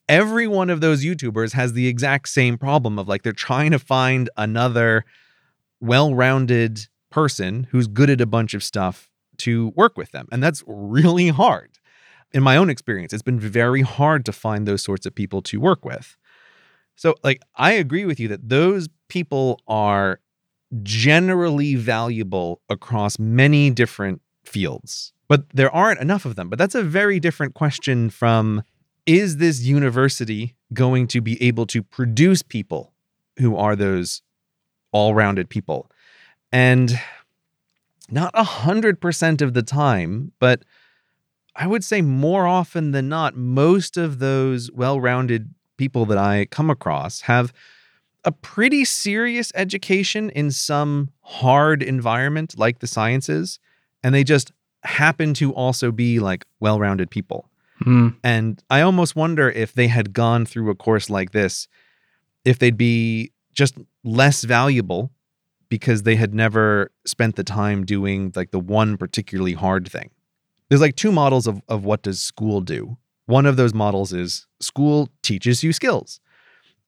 every one of those YouTubers has the exact same problem of like they're trying to find another well-rounded person who's good at a bunch of stuff to work with them. And that's really hard. In my own experience, it's been very hard to find those sorts of people to work with. So like, I agree with you that those people are generally valuable across many different fields, but there aren't enough of them. But that's a very different question from, is this university going to be able to produce people who are those all-rounded people? And not 100% of the time, but I would say more often than not, most of those well-rounded people that I come across have a pretty serious education in some hard environment like the sciences, and they just happen to also be like well-rounded people. And I almost wonder if they had gone through a course like this, if they'd be just less valuable because they had never spent the time doing like the one particularly hard thing. There's like two models of what does school do. One of those models is school teaches you skills.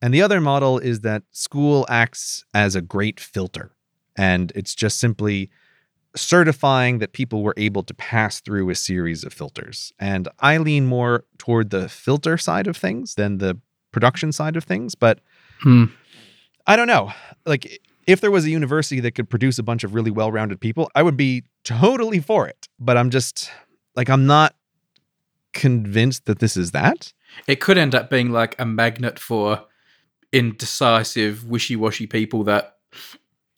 And the other model is that school acts as a great filter. And it's just simply certifying that people were able to pass through a series of filters. And I lean more toward the filter side of things than the production side of things. But I don't know. Like, if there was a university that could produce a bunch of really well-rounded people, I would be totally for it. But I'm just like, I'm not convinced that this is that. It could end up being like a magnet for indecisive, wishy-washy people that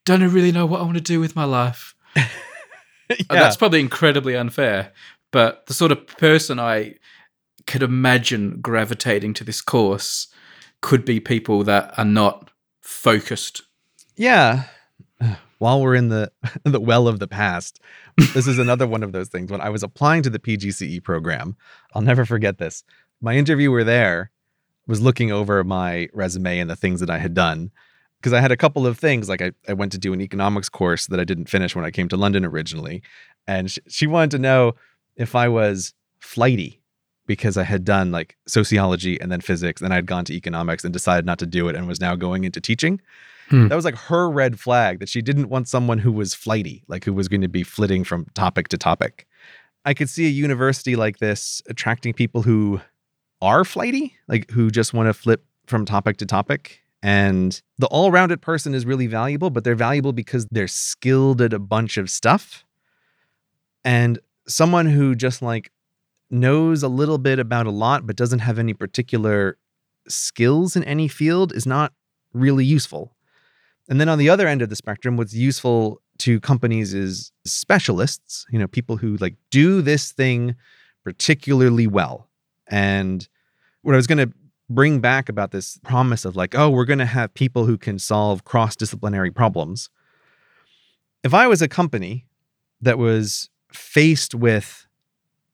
don't really know what I want to do with my life. Yeah. That's probably incredibly unfair, but the sort of person I could imagine gravitating to this course could be people that are not focused. Yeah. While we're in the well of the past, this is another one of those things. When I was applying to the PGCE program, I'll never forget this. My interviewer there was looking over my resume and the things that I had done. because I had a couple of things. Like I went to do an economics course that I didn't finish when I came to London originally. And she wanted to know if I was flighty because I had done like sociology and then physics, and I had gone to economics and decided not to do it and was now going into teaching. That was like her red flag, that she didn't want someone who was flighty, like who was going to be flitting from topic to topic. I could see a university like this attracting people who are flighty, like who just want to flip from topic to topic. And the all-rounded person is really valuable, but they're valuable because they're skilled at a bunch of stuff. And someone who just like knows a little bit about a lot, but doesn't have any particular skills in any field is not really useful. And then on the other end of the spectrum, what's useful to companies is specialists, you know, people who like do this thing particularly well. And what I was going to bring back about this promise of like, oh, we're going to have people who can solve cross-disciplinary problems. If I was a company that was faced with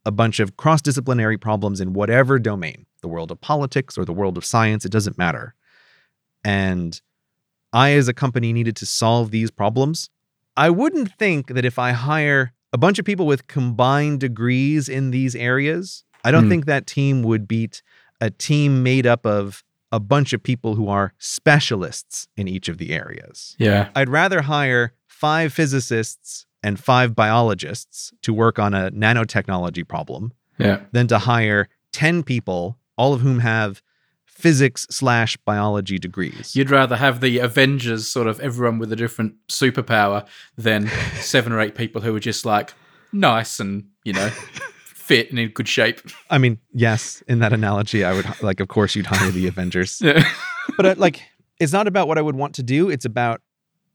a bunch of cross-disciplinary problems in whatever domain, the world of politics or the world of science, it doesn't matter. And I, as a company, needed to solve these problems. I wouldn't think that if I hire a bunch of people with combined degrees in these areas, I don't think that team would beat a team made up of a bunch of people who are specialists in each of the areas. Yeah. I'd rather hire 5 physicists and 5 biologists to work on a nanotechnology problem than to hire 10 people, all of whom have physics/biology degrees. You'd rather have the Avengers, sort of everyone with a different superpower, than 7 or 8 people who are just like nice and, you know, fit and in good shape. I mean, yes, in that analogy, I would like, of course, you'd hire the Avengers. But like, it's not about what I would want to do. It's about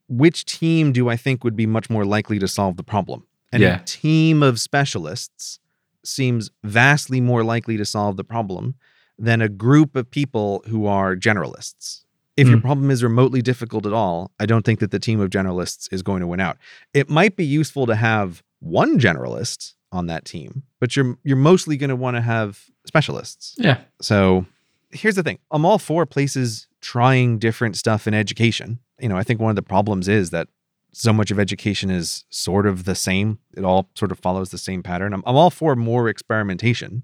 which team do I think would be much more likely to solve the problem. And a team of specialists seems vastly more likely to solve the problem than a group of people who are generalists. If your problem is remotely difficult at all, I don't think that the team of generalists is going to win out. It might be useful to have one generalist on that team, but you're mostly going to want to have specialists. Yeah. So here's the thing. I'm all for places trying different stuff in education. You know, I think one of the problems is that so much of education is sort of the same. It all sort of follows the same pattern. I'm all for more experimentation.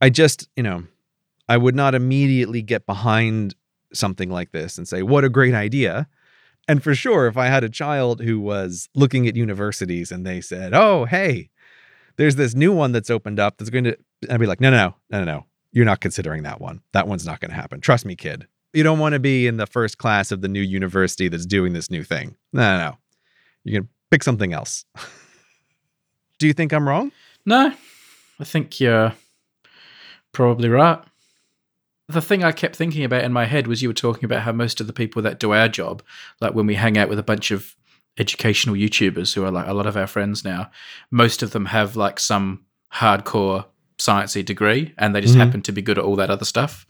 I just, you know, I would not immediately get behind something like this and say, what a great idea. And for sure, if I had a child who was looking at universities and they said, oh, hey, there's this new one that's opened up that's going to, I'd be like, no, you're not considering that one. That one's not going to happen. Trust me, kid. You don't want to be in the first class of the new university that's doing this new thing. No. You can pick something else. Do you think I'm wrong? No, I think you're probably right. The thing I kept thinking about in my head was you were talking about how most of the people that do our job, like when we hang out with a bunch of educational YouTubers who are like a lot of our friends now, most of them have like some hardcore sciencey degree and they just happen to be good at all that other stuff.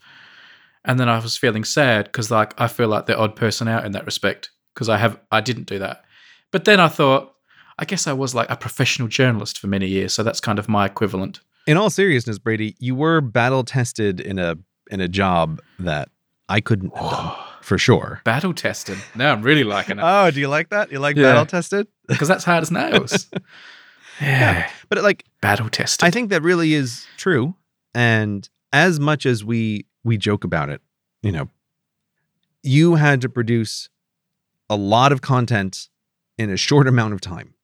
And then I was feeling sad because like I feel like the odd person out in that respect because I didn't do that. But then I thought, I guess I was like a professional journalist for many years, so that's kind of my equivalent. In all seriousness, Brady, you were battle tested in a job that I couldn't have done, for sure. Battle tested. Now I'm really liking it. Oh, do you like that? You like battle tested? Because that's hard as nails. Yeah. But like battle tested. I think that really is true. And as much as we joke about it, you know, you had to produce a lot of content in a short amount of time.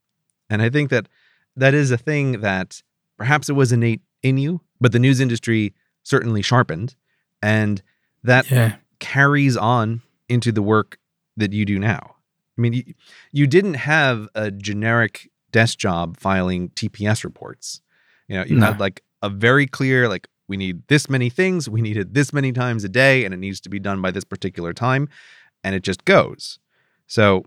And I think that is a thing that perhaps it was innate in you, but the news industry certainly sharpened. And that carries on into the work that you do now. I mean, you didn't have a generic desk job filing TPS reports. You know, you had like a very clear, like, we need this many things, we need it this many times a day, and it needs to be done by this particular time, and it just goes. So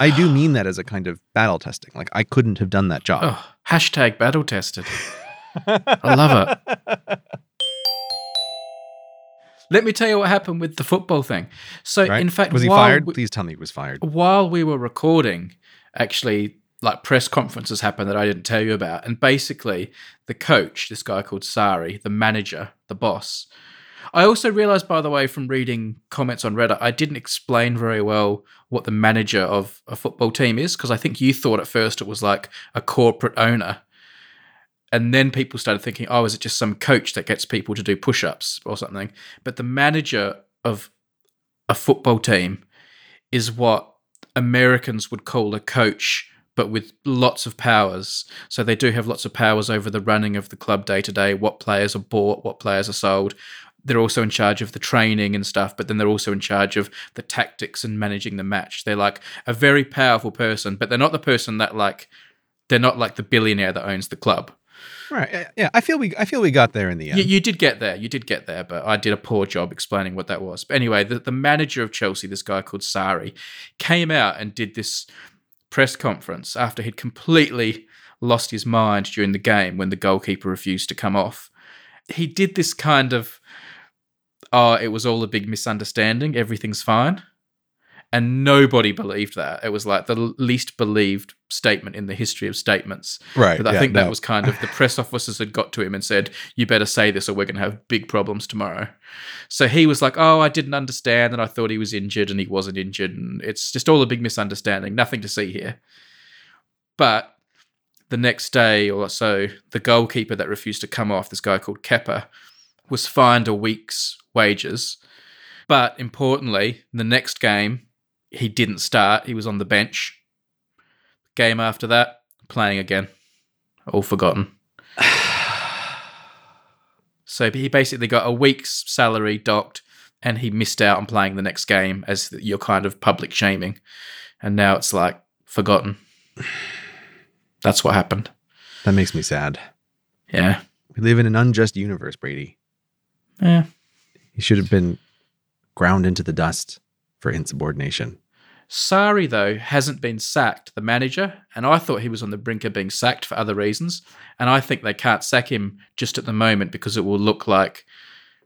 I do mean that as a kind of battle testing. Like, I couldn't have done that job. Oh, hashtag battle tested. I love it. Let me tell you what happened with the football thing. So, right. In fact, was he fired? Please tell me he was fired. While we were recording, actually, like press conferences happened that I didn't tell you about. And basically, the coach, this guy called Sarri, the manager, the boss, I also realised, by the way, from reading comments on Reddit, I didn't explain very well what the manager of a football team is, because I think you thought at first it was like a corporate owner. And then people started thinking, oh, is it just some coach that gets people to do push-ups or something? But the manager of a football team is what Americans would call a coach, but with lots of powers. So they do have lots of powers over the running of the club day to day, what players are bought, what players are sold. They're also in charge of the training and stuff, but then they're also in charge of the tactics and managing the match. They're like a very powerful person, but they're not the person that like, they're not like the billionaire that owns the club. Right. Yeah. I feel we got there in the end. You did get there. But I did a poor job explaining what that was. But anyway, the manager of Chelsea, this guy called Sarri, came out and did this press conference after he'd completely lost his mind during the game when the goalkeeper refused to come off. He did this kind of, oh, it was all a big misunderstanding. Everything's fine. And nobody believed that. It was like the least believed statement in the history of statements. Right. But I think that was kind of the press officers had got to him and said, you better say this or we're going to have big problems tomorrow. So he was like, oh, I didn't understand and I thought he was injured and he wasn't injured. And it's just all a big misunderstanding. Nothing to see here. But the next day or so, the goalkeeper that refused to come off, this guy called Kepa, was fined a week's wages. But importantly, the next game, he didn't start. He was on the bench. Game after that, playing again. All forgotten. So he basically got a week's salary docked and he missed out on playing the next game as your kind of public shaming. And now it's like forgotten. That's what happened. That makes me sad. Yeah. We live in an unjust universe, Brady. Yeah. He should have been ground into the dust for insubordination. Sarri, though, hasn't been sacked, the manager, and I thought he was on the brink of being sacked for other reasons, and I think they can't sack him just at the moment because it will look like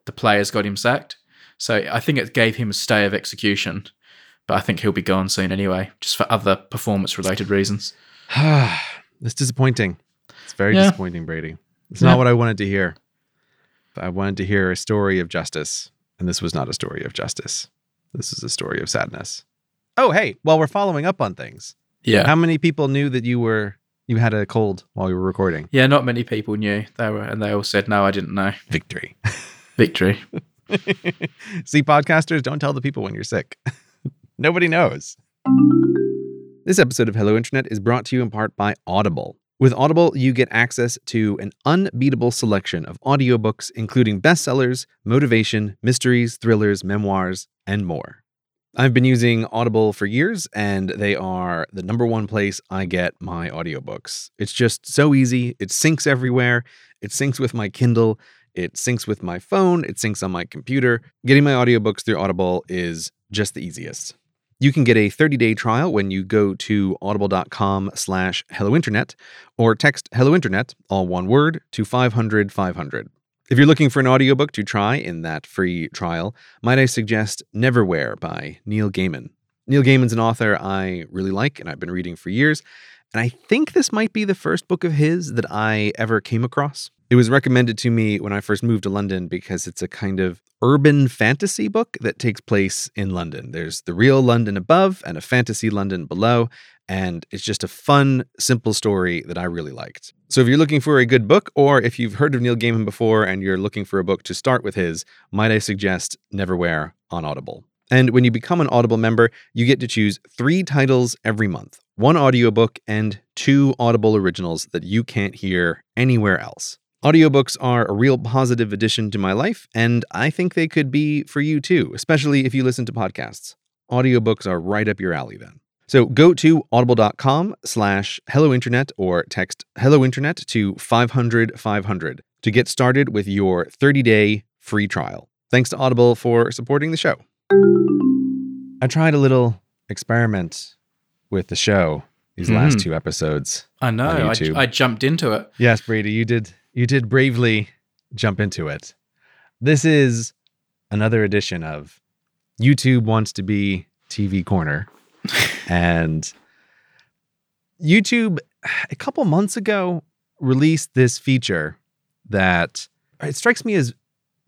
the players got him sacked. So I think it gave him a stay of execution, but I think he'll be gone soon anyway, just for other performance-related reasons. It's disappointing. It's very disappointing, Brady. It's not what I wanted to hear. But I wanted to hear a story of justice, and this was not a story of justice. This is a story of sadness. Oh, hey, well, we're following up on things. Yeah. How many people knew that you had a cold while you were recording? Yeah, not many people knew. They all said, no, I didn't know. Victory. Victory. See, podcasters, don't tell the people when you're sick. Nobody knows. This episode of Hello Internet is brought to you in part by Audible. With Audible, you get access to an unbeatable selection of audiobooks, including bestsellers, motivation, mysteries, thrillers, memoirs, and more. I've been using Audible for years, and they are the number one place I get my audiobooks. It's just so easy. It syncs everywhere. It syncs with my Kindle. It syncs with my phone. It syncs on my computer. Getting my audiobooks through Audible is just the easiest. You can get a 30-day trial when you go to audible.com/hellointernet or text hellointernet, all one word, to 500-500. If you're looking for an audiobook to try in that free trial, might I suggest Neverwhere by Neil Gaiman. Neil Gaiman's an author I really like and I've been reading for years, and I think this might be the first book of his that I ever came across. It was recommended to me when I first moved to London because it's a kind of urban fantasy book that takes place in London. There's the real London above and a fantasy London below, and it's just a fun, simple story that I really liked. So if you're looking for a good book, or if you've heard of Neil Gaiman before and you're looking for a book to start with his, might I suggest Neverwhere on Audible. And when you become an Audible member, you get to choose 3 titles every month, 1 audiobook and 2 Audible originals that you can't hear anywhere else. Audiobooks are a real positive addition to my life, and I think they could be for you too, especially if you listen to podcasts. Audiobooks are right up your alley then. So go to audible.com/hellointernet or text hellointernet to 500-500 to get started with your 30-day free trial. Thanks to Audible for supporting the show. I tried a little experiment with the show these last 2 episodes. I know, on YouTube. I jumped into it. Yes, Brady, you did. You did bravely jump into it. This is another edition of YouTube Wants to Be TV Corner. And YouTube, a couple months ago, released this feature that it strikes me as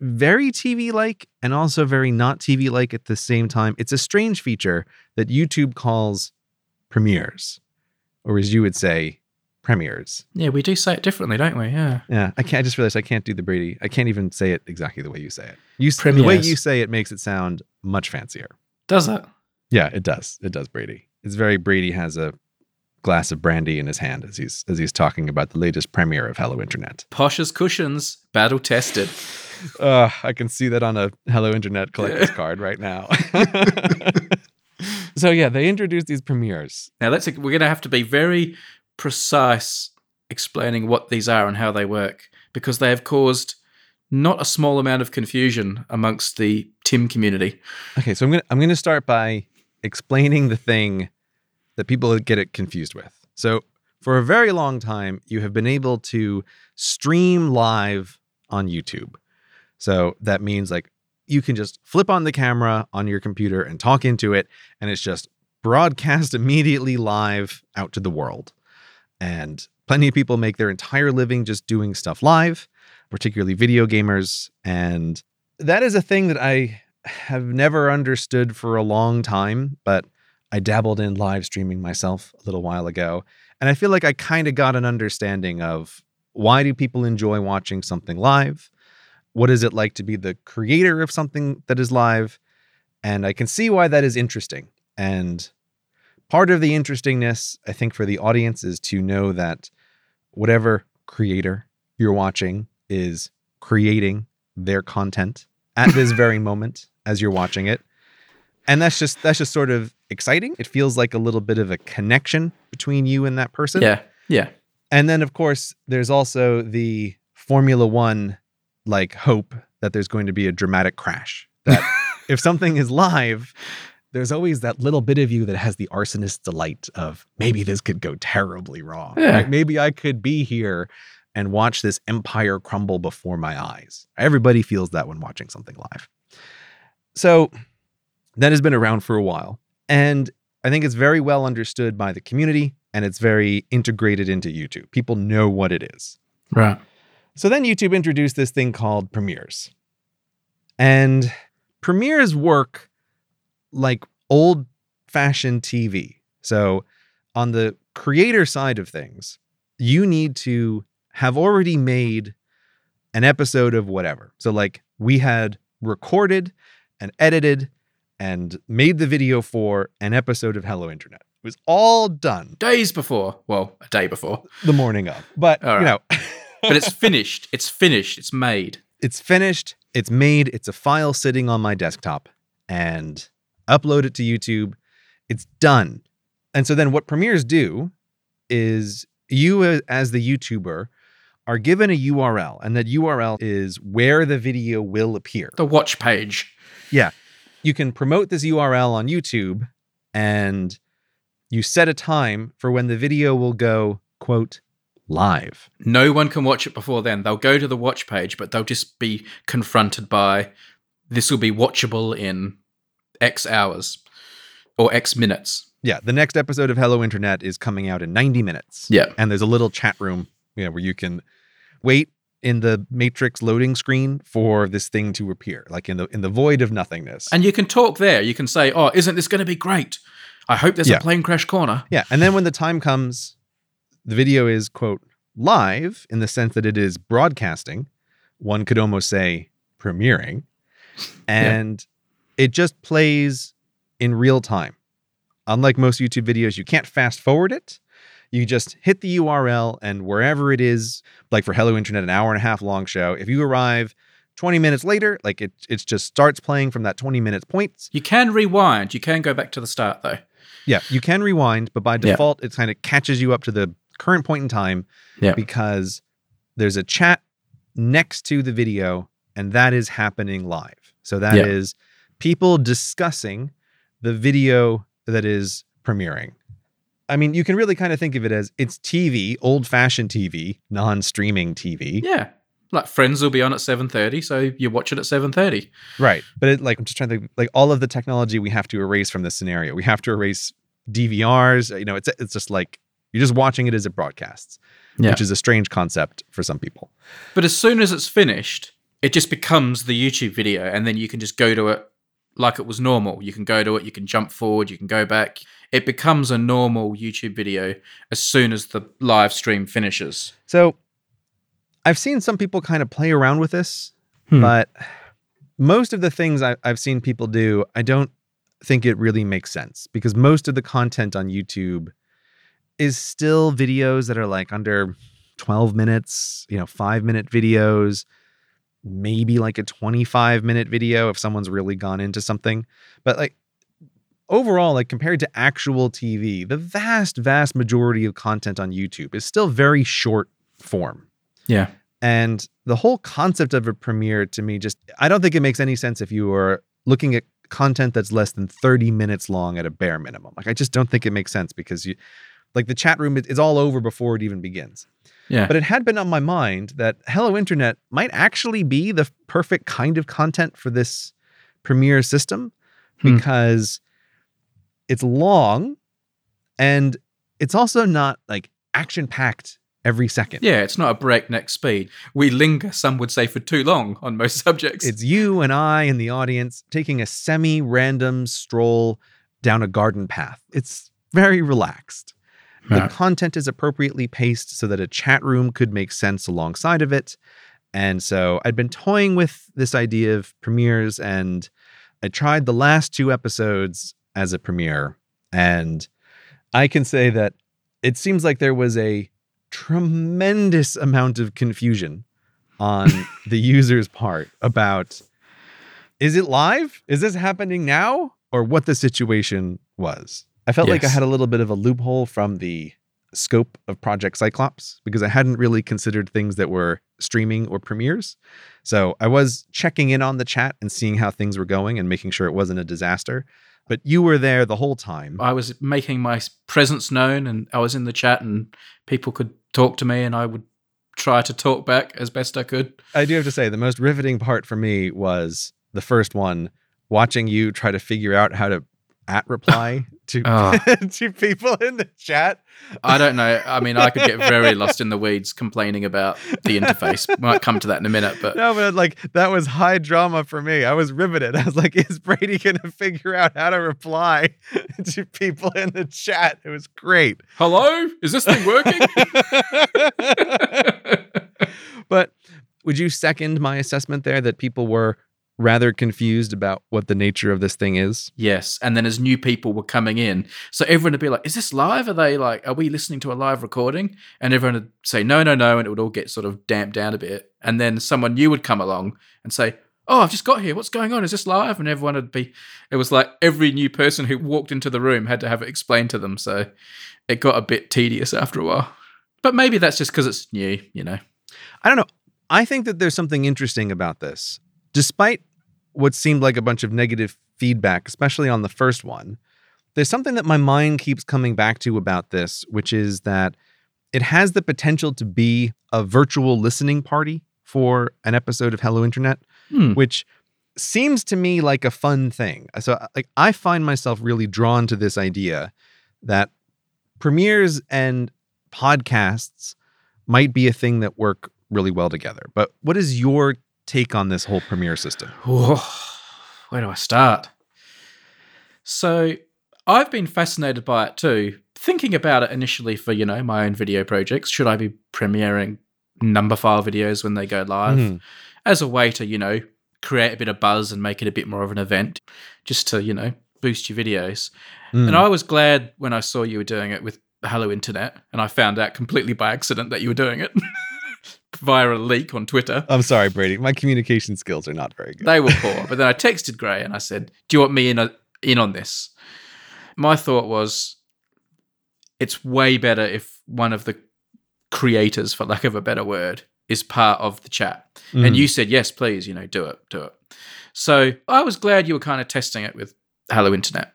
very TV-like and also very not TV-like at the same time. It's a strange feature that YouTube calls premieres, or as you would say, premieres. Yeah, we do say it differently, don't we? Yeah. Yeah. I just realized I can't do the Brady. I can't even say it exactly the way you say it. The way you say it makes it sound much fancier. Does it? Yeah, it does. It does, Brady. It's very Brady has a glass of brandy in his hand as he's talking about the latest premiere of Hello Internet. Posh's cushions, battle tested. I can see that on a Hello Internet collector's card right now. So yeah, they introduced these premieres. Now we're going to have to be very precise explaining what these are and how they work, because they have caused not a small amount of confusion amongst the Tim community. Okay, so I'm going to start by explaining the thing that people get it confused with. So for a very long time, you have been able to stream live on YouTube. So that means like you can just flip on the camera on your computer and talk into it, and it's just broadcast immediately live out to the world. And plenty of people make their entire living just doing stuff live, particularly video gamers. And that is a thing that I have never understood for a long time, but I dabbled in live streaming myself a little while ago, and I feel like I kind of got an understanding of why do people enjoy watching something live? What is it like to be the creator of something that is live? And I can see why that is interesting. And part of the interestingness, I think, for the audience is to know that whatever creator you're watching is creating their content at this very moment as you're watching it. And that's just sort of exciting. It feels like a little bit of a connection between you and that person. Yeah, yeah. And then, of course, there's also the Formula One, like, hope that there's going to be a dramatic crash. That if something is live, there's always that little bit of you that has the arsonist's delight of maybe this could go terribly wrong. Yeah. Right? Maybe I could be here and watch this empire crumble before my eyes. Everybody feels that when watching something live. So that has been around for a while. And I think it's very well understood by the community, and it's very integrated into YouTube. People know what it is. Right. So then YouTube introduced this thing called premieres. And premieres work like old-fashioned TV. So on the creator side of things, you need to have already made an episode of whatever. So like we had recorded and edited and made the video for an episode of Hello Internet. It was all done. Days before. Well, a day before. The morning of. But, all right. You know. But it's finished. It's finished. It's made. It's finished. It's made. It's a file sitting on my desktop. And upload it to YouTube. It's done. And so then what premieres do is you as the YouTuber are given a URL. And that URL is where the video will appear. The watch page. Yeah. You can promote this URL on YouTube, and you set a time for when the video will go, quote, live. No one can watch it before then. They'll go to the watch page, but they'll just be confronted by, this will be watchable in X hours or X minutes. Yeah, the next episode of Hello Internet is coming out in 90 minutes. Yeah. And there's a little chat room, where you can wait in the matrix loading screen for this thing to appear, like in the void of nothingness. And you can talk there. You can say, oh, isn't this going to be great? I hope there's a plane crash corner. Yeah. And then when the time comes, the video is, quote, live in the sense that it is broadcasting. One could almost say premiering. And it just plays in real time. Unlike most YouTube videos, you can't fast forward it. You just hit the URL, and wherever it is, like for Hello Internet, an hour and a half long show, if you arrive 20 minutes later, like it just starts playing from that 20 minutes point. You can rewind. You can go back to the start, though. Yeah, you can rewind, but by default, it kind of catches you up to the current point in time because there's a chat next to the video, and that is happening live. So that is people discussing the video that is premiering. I mean, you can really kind of think of it as it's TV, old-fashioned TV, non-streaming TV. Yeah. Like Friends will be on at 7:30, so you watch it at 7:30. Right. But I'm just trying to think, like all of the technology we have to erase from this scenario. We have to erase DVRs. It's just like you're just watching it as it broadcasts, which is a strange concept for some people. But as soon as it's finished, it just becomes the YouTube video, and then you can just go to it like it was normal. You can go to it, you can jump forward, you can go back. It becomes a normal YouTube video as soon as the live stream finishes. So I've seen some people kind of play around with this, but most of the things I've seen people do, I don't think it really makes sense, because most of the content on YouTube is still videos that are like under 12 minutes, 5-minute videos, maybe like a 25-minute video if someone's really gone into something. But like overall, like compared to actual TV, the vast majority of content on YouTube is still very short form. Yeah. And the whole concept of a premiere to me just, I don't think it makes any sense if you are looking at content that's less than 30 minutes long at a bare minimum. Like I just don't think it makes sense, because you, like the chat room is all over before it even begins. Yeah. But it had been on my mind that Hello Internet might actually be the perfect kind of content for this premiere system, because it's long and it's also not like action-packed every second. Yeah, it's not a breakneck speed. We linger, some would say, for too long on most subjects. It's you and I and the audience taking a semi-random stroll down a garden path. It's very relaxed. The content is appropriately paced so that a chat room could make sense alongside of it. And so I'd been toying with this idea of premieres, and I tried the last two episodes as a premiere. And I can say that it seems like there was a tremendous amount of confusion on the user's part about, is it live? Is this happening now? Or what the situation was. I felt like I had a little bit of a loophole from the scope of Project Cyclops, because I hadn't really considered things that were streaming or premieres. So I was checking in on the chat and seeing how things were going and making sure it wasn't a disaster. But you were there the whole time. I was making my presence known, and I was in the chat, and people could talk to me, and I would try to talk back as best I could. I do have to say, the most riveting part for me was the first one, watching you try to figure out how to reply to to people in the chat. I don't know. I mean, I could get very lost in the weeds complaining about the interface. We might come to that in a minute, but no, but like that was high drama for me. I was riveted. I was like, is Brady going to figure out how to reply to people in the chat? It was great. Hello? Is this thing working? But would you second my assessment there that people were rather confused about what the nature of this thing is? Yes. And then as new people were coming in, so everyone would be like, is this live? Are they like, are we listening to a live recording? And everyone would say, no. And it would all get sort of damped down a bit. And then someone new would come along and say, oh, I've just got here. What's going on? Is this live? And everyone would be, it was like every new person who walked into the room had to have it explained to them. So it got a bit tedious after a while, but maybe that's just because it's new, I don't know. I think that there's something interesting about this. Despite what seemed like a bunch of negative feedback, especially on the first one, there's something that my mind keeps coming back to about this, which is that it has the potential to be a virtual listening party for an episode of Hello Internet, which seems to me like a fun thing. So like, I find myself really drawn to this idea that premieres and podcasts might be a thing that work really well together. But what is your take on this whole premiere system? Oh, where do I start? So I've been fascinated by it too, thinking about it initially for, my own video projects. Should I be premiering Numberphile videos when they go live as a way to, create a bit of buzz and make it a bit more of an event, just to, boost your videos. And I was glad when I saw you were doing it with Hello Internet, and I found out completely by accident that you were doing it. Via a leak on Twitter. I'm sorry, Brady. My communication skills are not very good. They were poor. But then I texted Gray and I said, do you want me in on this? My thought was, it's way better if one of the creators, for lack of a better word, is part of the chat. And you said, yes, please, do it. So I was glad you were kind of testing it with Hello Internet.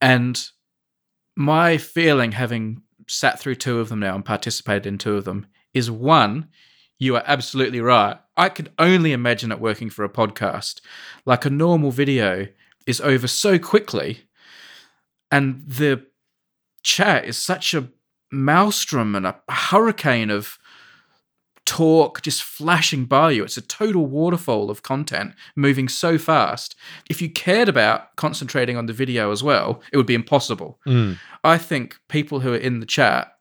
And my feeling, having sat through two of them now and participated in two of them, is one, you are absolutely right. I could only imagine it working for a podcast. Like a normal video is over so quickly, and the chat is such a maelstrom and a hurricane of talk just flashing by you. It's a total waterfall of content moving so fast. If you cared about concentrating on the video as well, it would be impossible. Mm. I think people who are in the chat,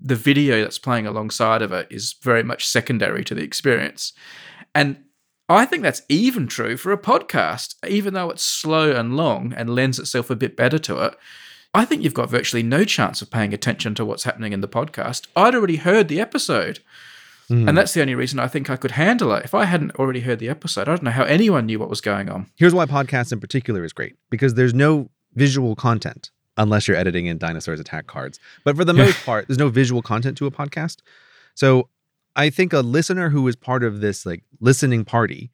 the video that's playing alongside of it is very much secondary to the experience. And I think that's even true for a podcast, even though it's slow and long and lends itself a bit better to it. I think you've got virtually no chance of paying attention to what's happening in the podcast. I'd already heard the episode. Mm. And that's the only reason I think I could handle it. If I hadn't already heard the episode, I don't know how anyone knew what was going on. Here's why podcasts in particular is great, because there's no visual content unless you're editing in Dinosaurs Attack cards. But for the most part, there's no visual content to a podcast. So I think a listener who is part of this like listening party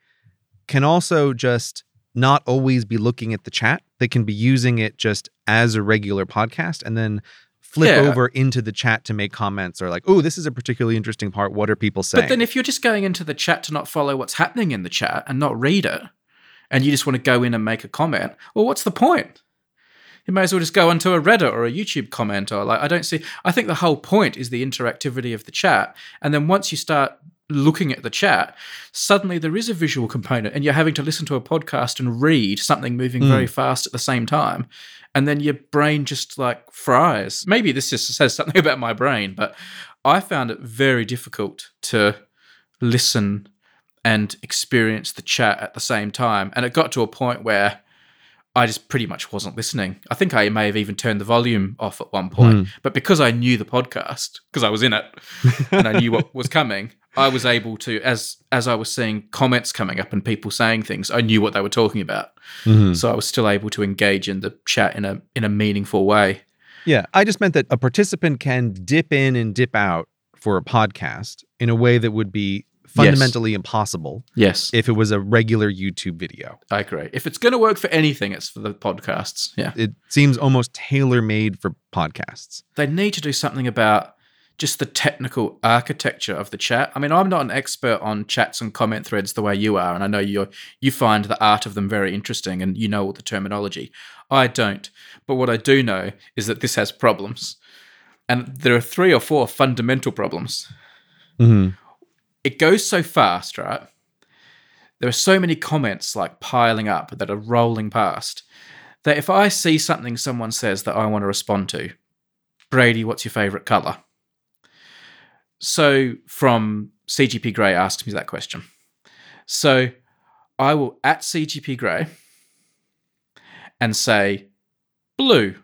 can also just not always be looking at the chat. They can be using it just as a regular podcast and then flip over into the chat to make comments or like, oh, this is a particularly interesting part. What are people saying? But then if you're just going into the chat to not follow what's happening in the chat and not read it, and you just want to go in and make a comment, well, what's the point? You may as well just go onto a Reddit or a YouTube comment or like, I think the whole point is the interactivity of the chat. And then once you start looking at the chat, suddenly there is a visual component and you're having to listen to a podcast and read something moving very fast at the same time. And then your brain just like fries. Maybe this just says something about my brain, but I found it very difficult to listen and experience the chat at the same time. And it got to a point where I just pretty much wasn't listening. I think I may have even turned the volume off at one point, but because I knew the podcast, because I was in it and I knew what was coming, I was able to, as I was seeing comments coming up and people saying things, I knew what they were talking about. Mm-hmm. So I was still able to engage in the chat in a meaningful way. Yeah. I just meant that a participant can dip in and dip out for a podcast in a way that would be fundamentally impossible. Yes. If it was a regular YouTube video. I agree. If it's going to work for anything, it's for the podcasts. Yeah. It seems almost tailor-made for podcasts. They need to do something about just the technical architecture of the chat. I mean, I'm not an expert on chats and comment threads the way you are, and I know you find the art of them very interesting and you know all the terminology. I don't. But what I do know is that this has problems. And there are 3 or 4 fundamental problems. Mm-hmm. It goes so fast, right? There are so many comments like piling up that are rolling past that if I see something someone says that I want to respond to, Brady, what's your favorite color? So from CGP Grey asks me that question. So I will at CGP Grey and say blue.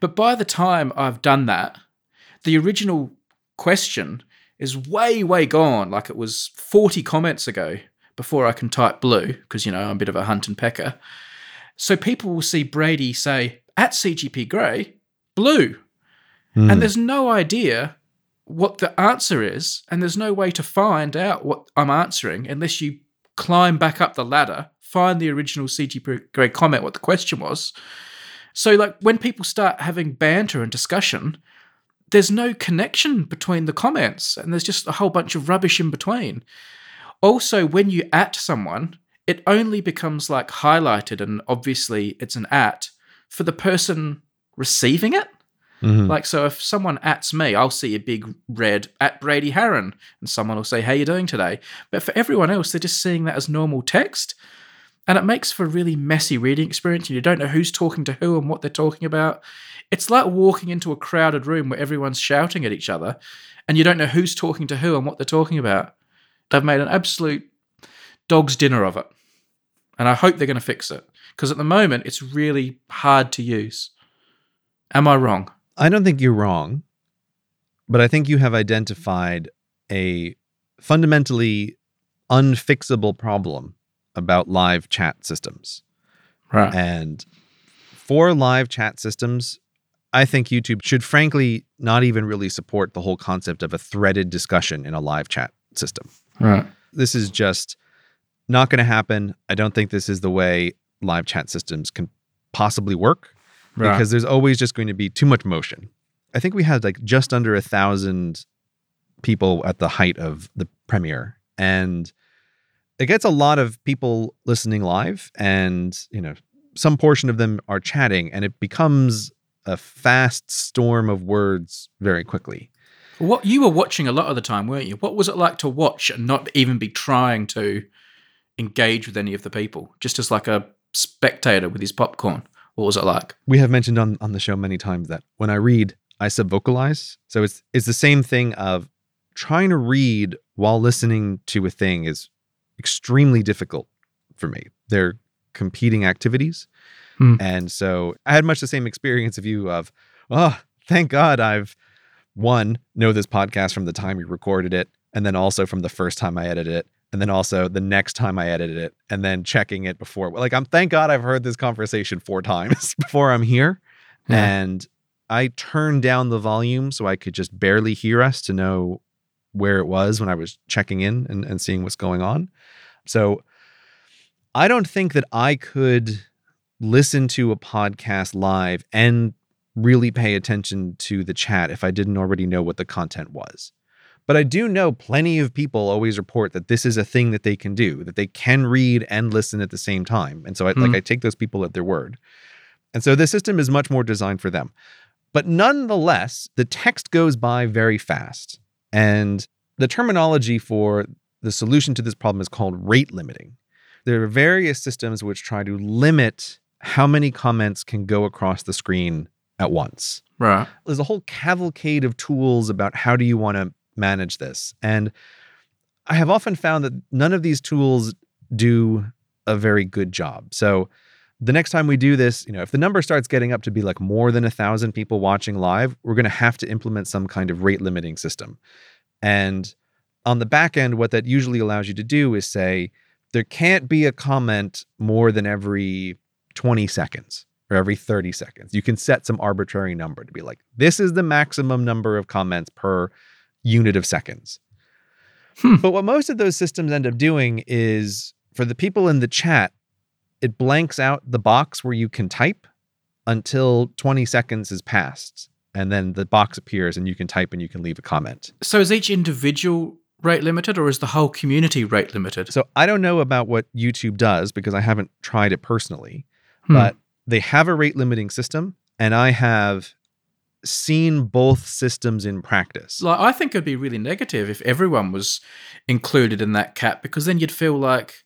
But by the time I've done that, the original question is way, way gone. Like it was 40 comments ago before I can type blue because, you know, I'm a bit of a hunt and pecker. So people will see Brady say at CGP Grey, blue. Mm. And there's no idea what the answer is, and there's no way to find out what I'm answering unless you climb back up the ladder, find the original CGP Grey comment, what the question was. So like when people start having banter and discussion, there's no connection between the comments and there's just a whole bunch of rubbish in between. Also, when you at someone, it only becomes like highlighted and obviously it's an at for the person receiving it. Mm-hmm. Like, so if someone ats me, I'll see a big red at Brady Harron and someone will say, how you doing today? But for everyone else, they're just seeing that as normal text and it makes for a really messy reading experience and you don't know who's talking to who and what they're talking about. It's like walking into a crowded room where everyone's shouting at each other and you don't know who's talking to who and what they're talking about. They've made an absolute dog's dinner of it and I hope they're going to fix it because at the moment it's really hard to use. Am I wrong? I don't think you're wrong, but I think you have identified a fundamentally unfixable problem about live chat systems. Right. And for live chat systems, I think YouTube should frankly not even really support the whole concept of a threaded discussion in a live chat system. Right. This is just not going to happen. I don't think this is the way live chat systems can possibly work. Right. Because there's always just going to be too much motion. I think we had like just under 1,000 people at the height of the premiere. And it gets a lot of people listening live and, you know, some portion of them are chatting and it becomes a fast storm of words very quickly. What you were watching a lot of the time, weren't you? What was it like to watch and not even be trying to engage with any of the people, just as like a spectator with his popcorn? What was it like? We have mentioned on the show many times that when I read, I sub-vocalize. So it's the same thing of trying to read while listening to a thing is extremely difficult for me. They're competing activities. And so I had much the same experience of you of, oh, thank God I've, one, know this podcast from the time we recorded it, and then also from the first time I edited it, and then also the next time I edited it, and then checking it before. Like, I'm thank God I've heard this conversation 4 times before I'm here. Yeah. And I turned down the volume so I could just barely hear us to know where it was when I was checking in and seeing what's going on. So I don't think that I could listen to a podcast live and really pay attention to the chat if I didn't already know what the content was. But I do know plenty of people always report that this is a thing that they can do, that they can read and listen at the same time. And so I take those people at their word. And so the system is much more designed for them. But nonetheless, the text goes by very fast. And the terminology for the solution to this problem is called rate limiting. There are various systems which try to limit how many comments can go across the screen at once. Right. There's a whole cavalcade of tools about how do you want to manage this. And I have often found that none of these tools do a very good job. So the next time we do this, you know, if the number starts getting up to be like more than 1,000 people watching live, we're going to have to implement some kind of rate limiting system. And on the back end, what that usually allows you to do is say, there can't be a comment more than every 20 seconds. Or every 30 seconds. You can set some arbitrary number to be like, this is the maximum number of comments per unit of seconds. But what most of those systems end up doing is, for the people in the chat, it blanks out the box where you can type until 20 seconds is passed. And then the box appears and you can type and you can leave a comment. So is each individual rate limited, or is the whole community rate limited? So I don't know about what YouTube does because I haven't tried it personally, but they have a rate limiting system, and I have seen both systems in practice. Like, I think it'd be really negative if everyone was included in that cap, because then you'd feel like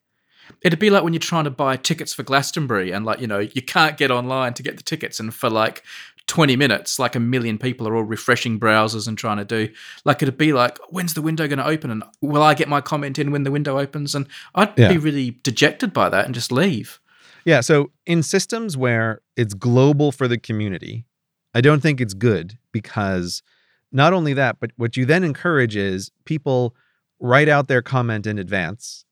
it'd be like when you're trying to buy tickets for Glastonbury and, like, you know, you can't get online to get the tickets, and for like 20 minutes, like 1 million people are all refreshing browsers and trying to do, like, it'd be like, when's the window going to open? And will I get my comment in when the window opens? And I'd be really dejected by that and just leave. Yeah, so in systems where it's global for the community, I don't think it's good, because not only that, but what you then encourage is people write out their comment in advance,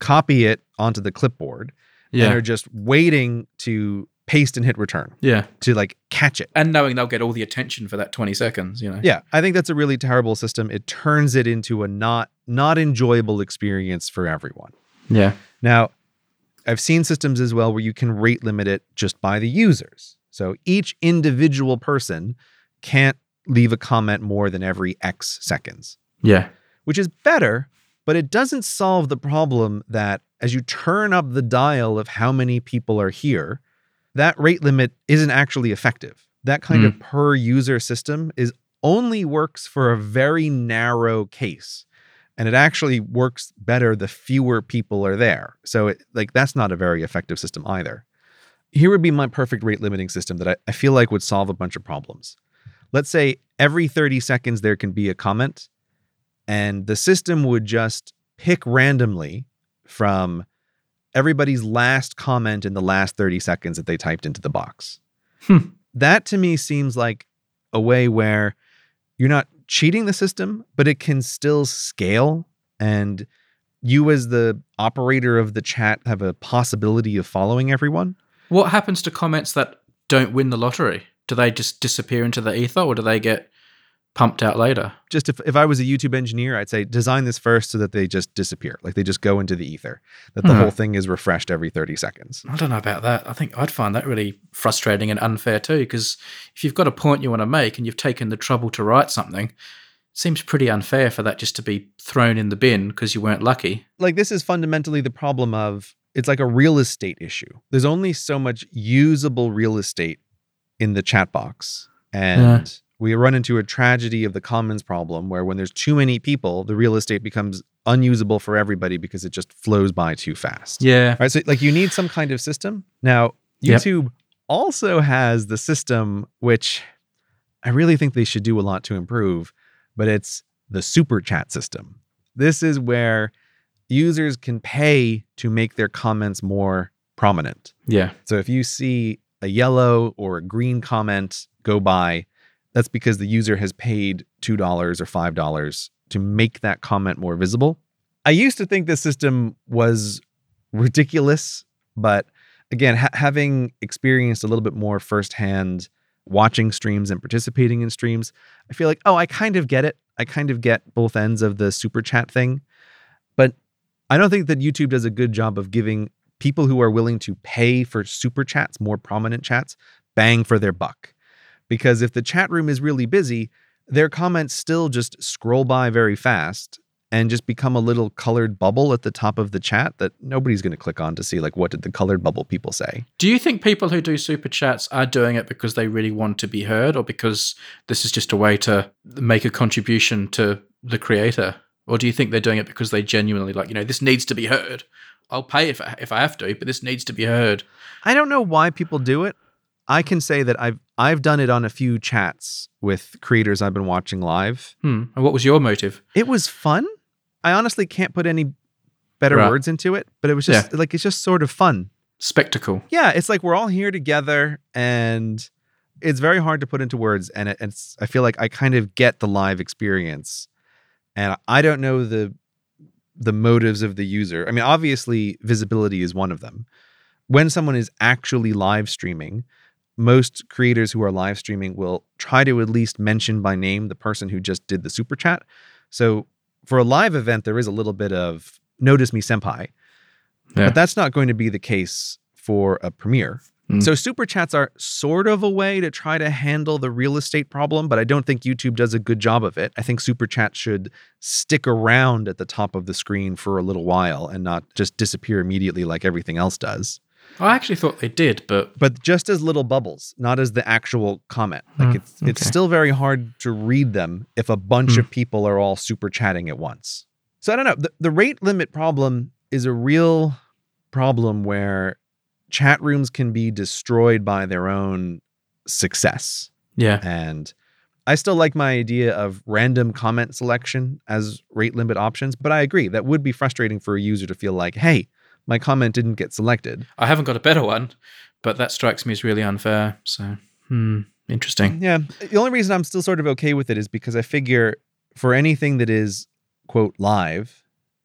copy it onto the clipboard, and are just waiting to paste and hit return. Yeah. To like catch it. And knowing they'll get all the attention for that 20 seconds, you know. Yeah, I think that's a really terrible system. It turns it into a not enjoyable experience for everyone. Yeah. Now, I've seen systems as well where you can rate limit it just by the users. So each individual person can't leave a comment more than every X seconds. Yeah. Which is better, but it doesn't solve the problem that as you turn up the dial of how many people are here, that rate limit isn't actually effective. That kind of per user system is only works for a very narrow case. And it actually works better the fewer people are there. So it, like, that's not a very effective system either. Here would be my perfect rate limiting system that I feel like would solve a bunch of problems. Let's say every 30 seconds there can be a comment, and the system would just pick randomly from everybody's last comment in the last 30 seconds that they typed into the box. That to me seems like a way where you're not cheating the system, but it can still scale, and you as the operator of the chat have a possibility of following everyone. What happens to comments that don't win the lottery? Do they just disappear into the ether, or do they get pumped out later? Just if I was a YouTube engineer, I'd say design this first so that they just disappear. Like, they just go into the ether, that the whole thing is refreshed every 30 seconds. I don't know about that. I think I'd find that really frustrating and unfair too, because if you've got a point you want to make and you've taken the trouble to write something, it seems pretty unfair for that just to be thrown in the bin because you weren't lucky. Like, this is fundamentally the problem of, it's like a real estate issue. There's only so much usable real estate in the chat box. And we run into a tragedy of the commons problem where when there's too many people, the real estate becomes unusable for everybody because it just flows by too fast. Yeah. Right. So like you need some kind of system. Now, YouTube also has the system, which I really think they should do a lot to improve, but it's the super chat system. This is where users can pay to make their comments more prominent. Yeah. So if you see a yellow or a green comment go by, that's because the user has paid $2 or $5 to make that comment more visible. I used to think this system was ridiculous, but again, having experienced a little bit more firsthand watching streams and participating in streams, I feel like, oh, I kind of get it. I kind of get both ends of the super chat thing. But I don't think that YouTube does a good job of giving people who are willing to pay for super chats, more prominent chats, bang for their buck. Because if the chat room is really busy, their comments still just scroll by very fast and just become a little colored bubble at the top of the chat that nobody's going to click on to see, like, what did the colored bubble people say? Do you think people who do super chats are doing it because they really want to be heard, or because this is just a way to make a contribution to the creator? Or do you think they're doing it because they genuinely, like, you know, this needs to be heard? I'll pay if I have to, but this needs to be heard. I don't know why people do it. I can say that I've done it on a few chats with creators I've been watching live. And what was your motive? It was fun. I honestly can't put any better words into it, but it was just like, it's just sort of fun. Spectacle. Yeah. It's like, we're all here together and it's very hard to put into words. And it's, I feel like I kind of get the live experience, and I don't know the motives of the user. I mean, obviously visibility is one of them. When someone is actually live streaming, most creators who are live streaming will try to at least mention by name the person who just did the super chat. So for a live event, there is a little bit of notice me senpai, but that's not going to be the case for a premiere. So super chats are sort of a way to try to handle the real estate problem, but I don't think YouTube does a good job of it. I think super chat should stick around at the top of the screen for a little while and not just disappear immediately like everything else does. I actually thought they did, but just as little bubbles, not as the actual comment. Like it's still very hard to read them if a bunch of people are all super chatting at once. So I don't know. The rate limit problem is a real problem where chat rooms can be destroyed by their own success. Yeah. And I still like my idea of random comment selection as rate limit options, but I agree that would be frustrating for a user to feel like, hey, my comment didn't get selected. I haven't got a better one, but that strikes me as really unfair. So, interesting. Yeah. The only reason I'm still sort of okay with it is because I figure for anything that is, quote, live,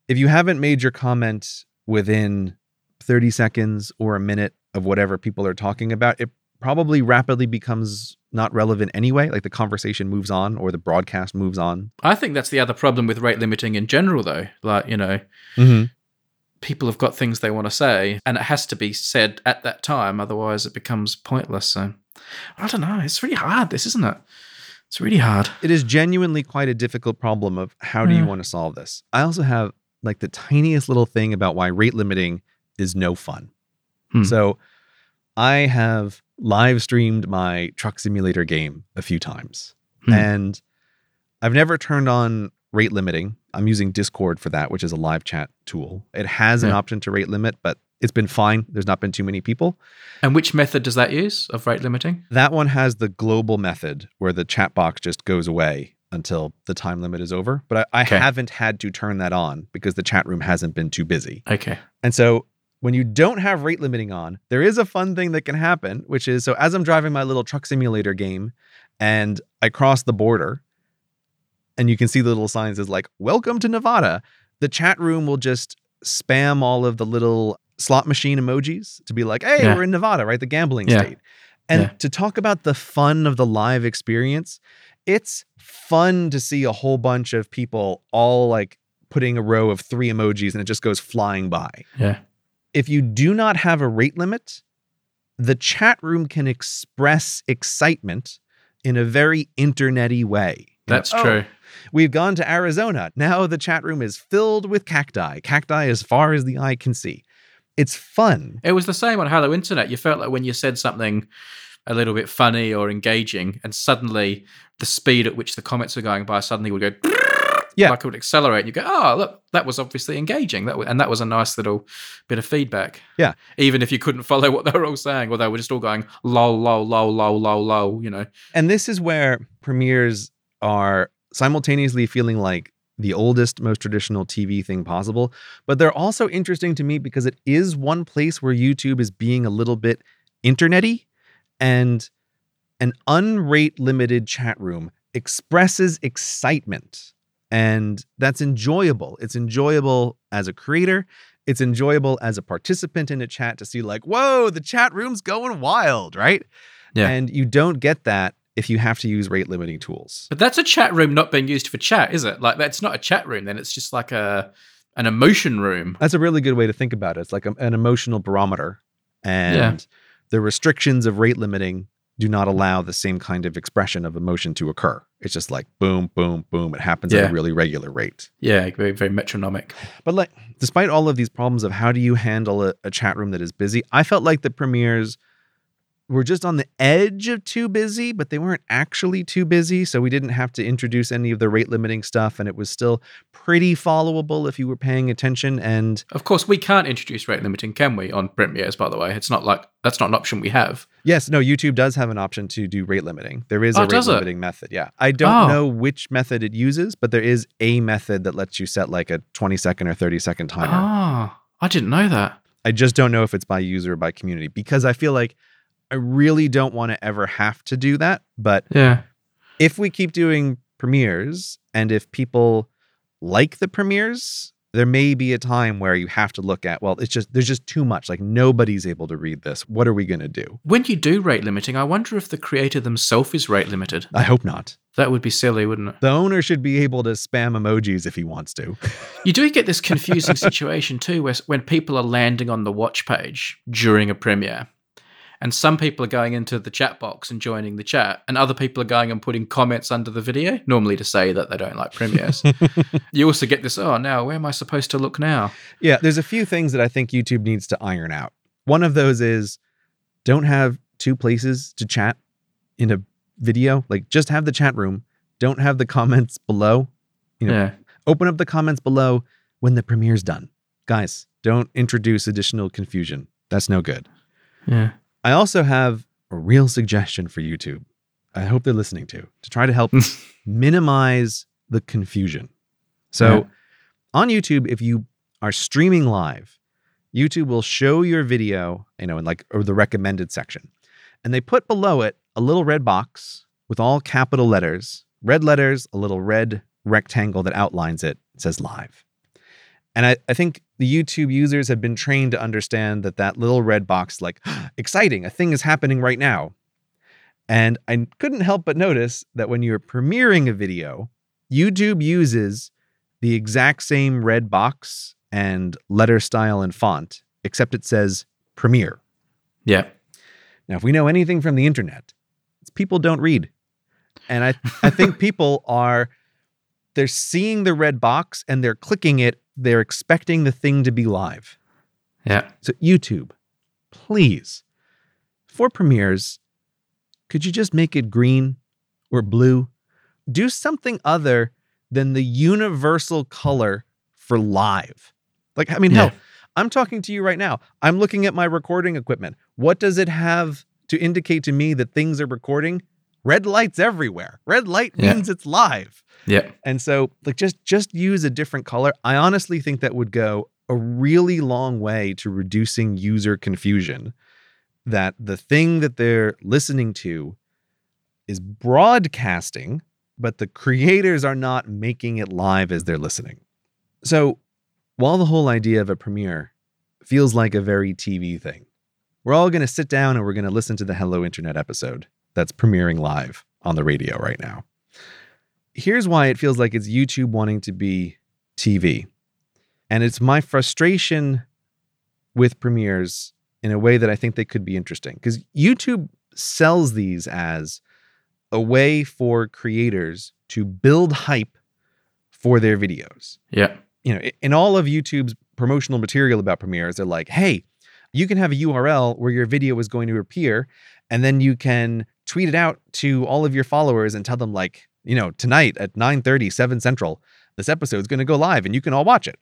if you haven't made your comment within 30 seconds or a minute of whatever people are talking about, it probably rapidly becomes not relevant anyway. Like the conversation moves on or the broadcast moves on. I think that's the other problem with rate limiting in general, though. Like, you know, people have got things they want to say and it has to be said at that time, otherwise it becomes pointless. So I don't know, it's really hard, this, isn't it? It's really hard. It is genuinely quite a difficult problem of how do you want to solve this. I also have like the tiniest little thing about why rate limiting is no fun. So I have live streamed my truck simulator game a few times and I've never turned on rate limiting. I'm using Discord for that, which is a live chat tool. It has an option to rate limit, but it's been fine. There's not been too many people. And which method does that use of rate limiting? That one has the global method where the chat box just goes away until the time limit is over. But I haven't had to turn that on because the chat room hasn't been too busy. Okay. And so when you don't have rate limiting on, there is a fun thing that can happen, which is, so as I'm driving my little truck simulator game and I cross the border, and you can see the little signs as like, welcome to Nevada. The chat room will just spam all of the little slot machine emojis to be like, hey, we're in Nevada, right? The gambling state. And to talk about the fun of the live experience, it's fun to see a whole bunch of people all like putting a row of 3 emojis and it just goes flying by. Yeah. If you do not have a rate limit, the chat room can express excitement in a very internet-y way. That's true. We've gone to Arizona. Now the chat room is filled with cacti. Cacti as far as the eye can see. It's fun. It was the same on Hello Internet. You felt like when you said something a little bit funny or engaging, and suddenly the speed at which the comments are going by suddenly would go, yeah, like it would accelerate. And you go, oh, look, that was obviously engaging, and that was a nice little bit of feedback. Yeah, even if you couldn't follow what they were all saying, or they were just all going lol, lol, lol, lol, lol, lol, you know. And this is where premieres are simultaneously feeling like the oldest, most traditional TV thing possible, but they're also interesting to me because it is one place where YouTube is being a little bit internety, and an unrate limited chat room expresses excitement, and that's enjoyable. It's enjoyable as a creator. It's enjoyable as a participant in a chat to see like, whoa, the chat room's going wild, right? Yeah. And you don't get that if you have to use rate limiting tools. But that's a chat room not being used for chat, is it? Like, that's not a chat room then. It's just like an emotion room. That's a really good way to think about it. It's like an emotional barometer. And the restrictions of rate limiting do not allow the same kind of expression of emotion to occur. It's just like boom, boom, boom. It happens at a really regular rate. Yeah, very, very metronomic. But like, despite all of these problems of how do you handle a chat room that is busy, I felt like the premieres were just on the edge of too busy, but they weren't actually too busy. So we didn't have to introduce any of the rate limiting stuff. And it was still pretty followable if you were paying attention. And of course, we can't introduce rate limiting, can we, on premieres, by the way? It's not like, that's not an option we have. Yes, no, YouTube does have an option to do rate limiting. There is a rate limiting method, yeah. I don't know which method it uses, but there is a method that lets you set like a 20-second or 30-second timer. Ah, I didn't know that. I just don't know if it's by user or by community, because I feel like I really don't want to ever have to do that. But if we keep doing premieres, and if people like the premieres, there may be a time where you have to look at, well, it's just, there's just too much. Like, nobody's able to read this. What are we going to do? When you do rate limiting, I wonder if the creator themselves is rate limited. I hope not. That would be silly, wouldn't it? The owner should be able to spam emojis if he wants to. You do get this confusing situation too, where when people are landing on the watch page during a premiere, and some people are going into the chat box and joining the chat, and other people are going and putting comments under the video, normally to say that they don't like premieres. You also get this, oh, now where am I supposed to look now? Yeah, there's a few things that I think YouTube needs to iron out. One of those is, don't have two places to chat in a video. Like, just have the chat room. Don't have the comments below. You know, open up the comments below when the premiere's done. Guys, don't introduce additional confusion. That's no good. Yeah. I also have a real suggestion for YouTube. I hope they're listening to try to help minimize the confusion. So on YouTube, if you are streaming live, YouTube will show your video, you know, in like, or the recommended section. And they put below it a little red box with all capital letters, a little red rectangle that outlines it. It says live. And I think the YouTube users have been trained to understand that little red box, like, exciting, a thing is happening right now. And I couldn't help but notice that when you're premiering a video, YouTube uses the exact same red box and letter style and font, except it says premiere. Yeah. Now, if we know anything from the internet, it's people don't read. And I think people are, they're seeing the red box and they're clicking it. They're expecting the thing to be live. Yeah. So YouTube, please, for premieres, could you just make it green or blue? Do something other than the universal color for live. Like, I mean, hell, I'm talking to you right now. I'm looking at my recording equipment. What does it have to indicate to me that things are recording? Red lights everywhere. Red light means it's live. Yeah. And so, like, just use a different color. I honestly think that would go a really long way to reducing user confusion, that the thing that they're listening to is broadcasting, but the creators are not making it live as they're listening. So while the whole idea of a premiere feels like a very TV thing, we're all going to sit down and we're going to listen to the Hello Internet episode that's premiering live on the radio right now. Here's why it feels like it's YouTube wanting to be TV. And it's my frustration with premieres in a way that I think they could be interesting, because YouTube sells these as a way for creators to build hype for their videos. Yeah. You know, in all of YouTube's promotional material about premieres, they're like, hey, you can have a URL where your video is going to appear, and then you can tweet it out to all of your followers and tell them, like, you know, tonight at 9:30, 7 Central, this episode is going to go live and you can all watch it.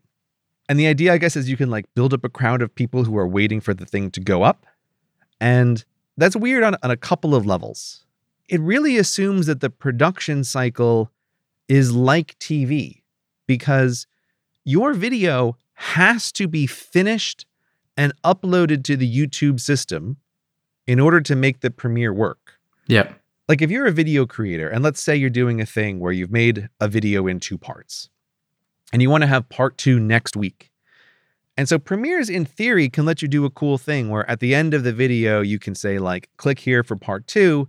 And the idea, I guess, is you can like build up a crowd of people who are waiting for the thing to go up. And that's weird on a couple of levels. It really assumes that the production cycle is like TV, because your video has to be finished and uploaded to the YouTube system in order to make the premiere work. Yeah. Like if you're a video creator, and let's say you're doing a thing where you've made a video in 2 parts and you want to have part 2 next week. And so premieres in theory can let you do a cool thing where at the end of the video, you can say like, click here for part 2.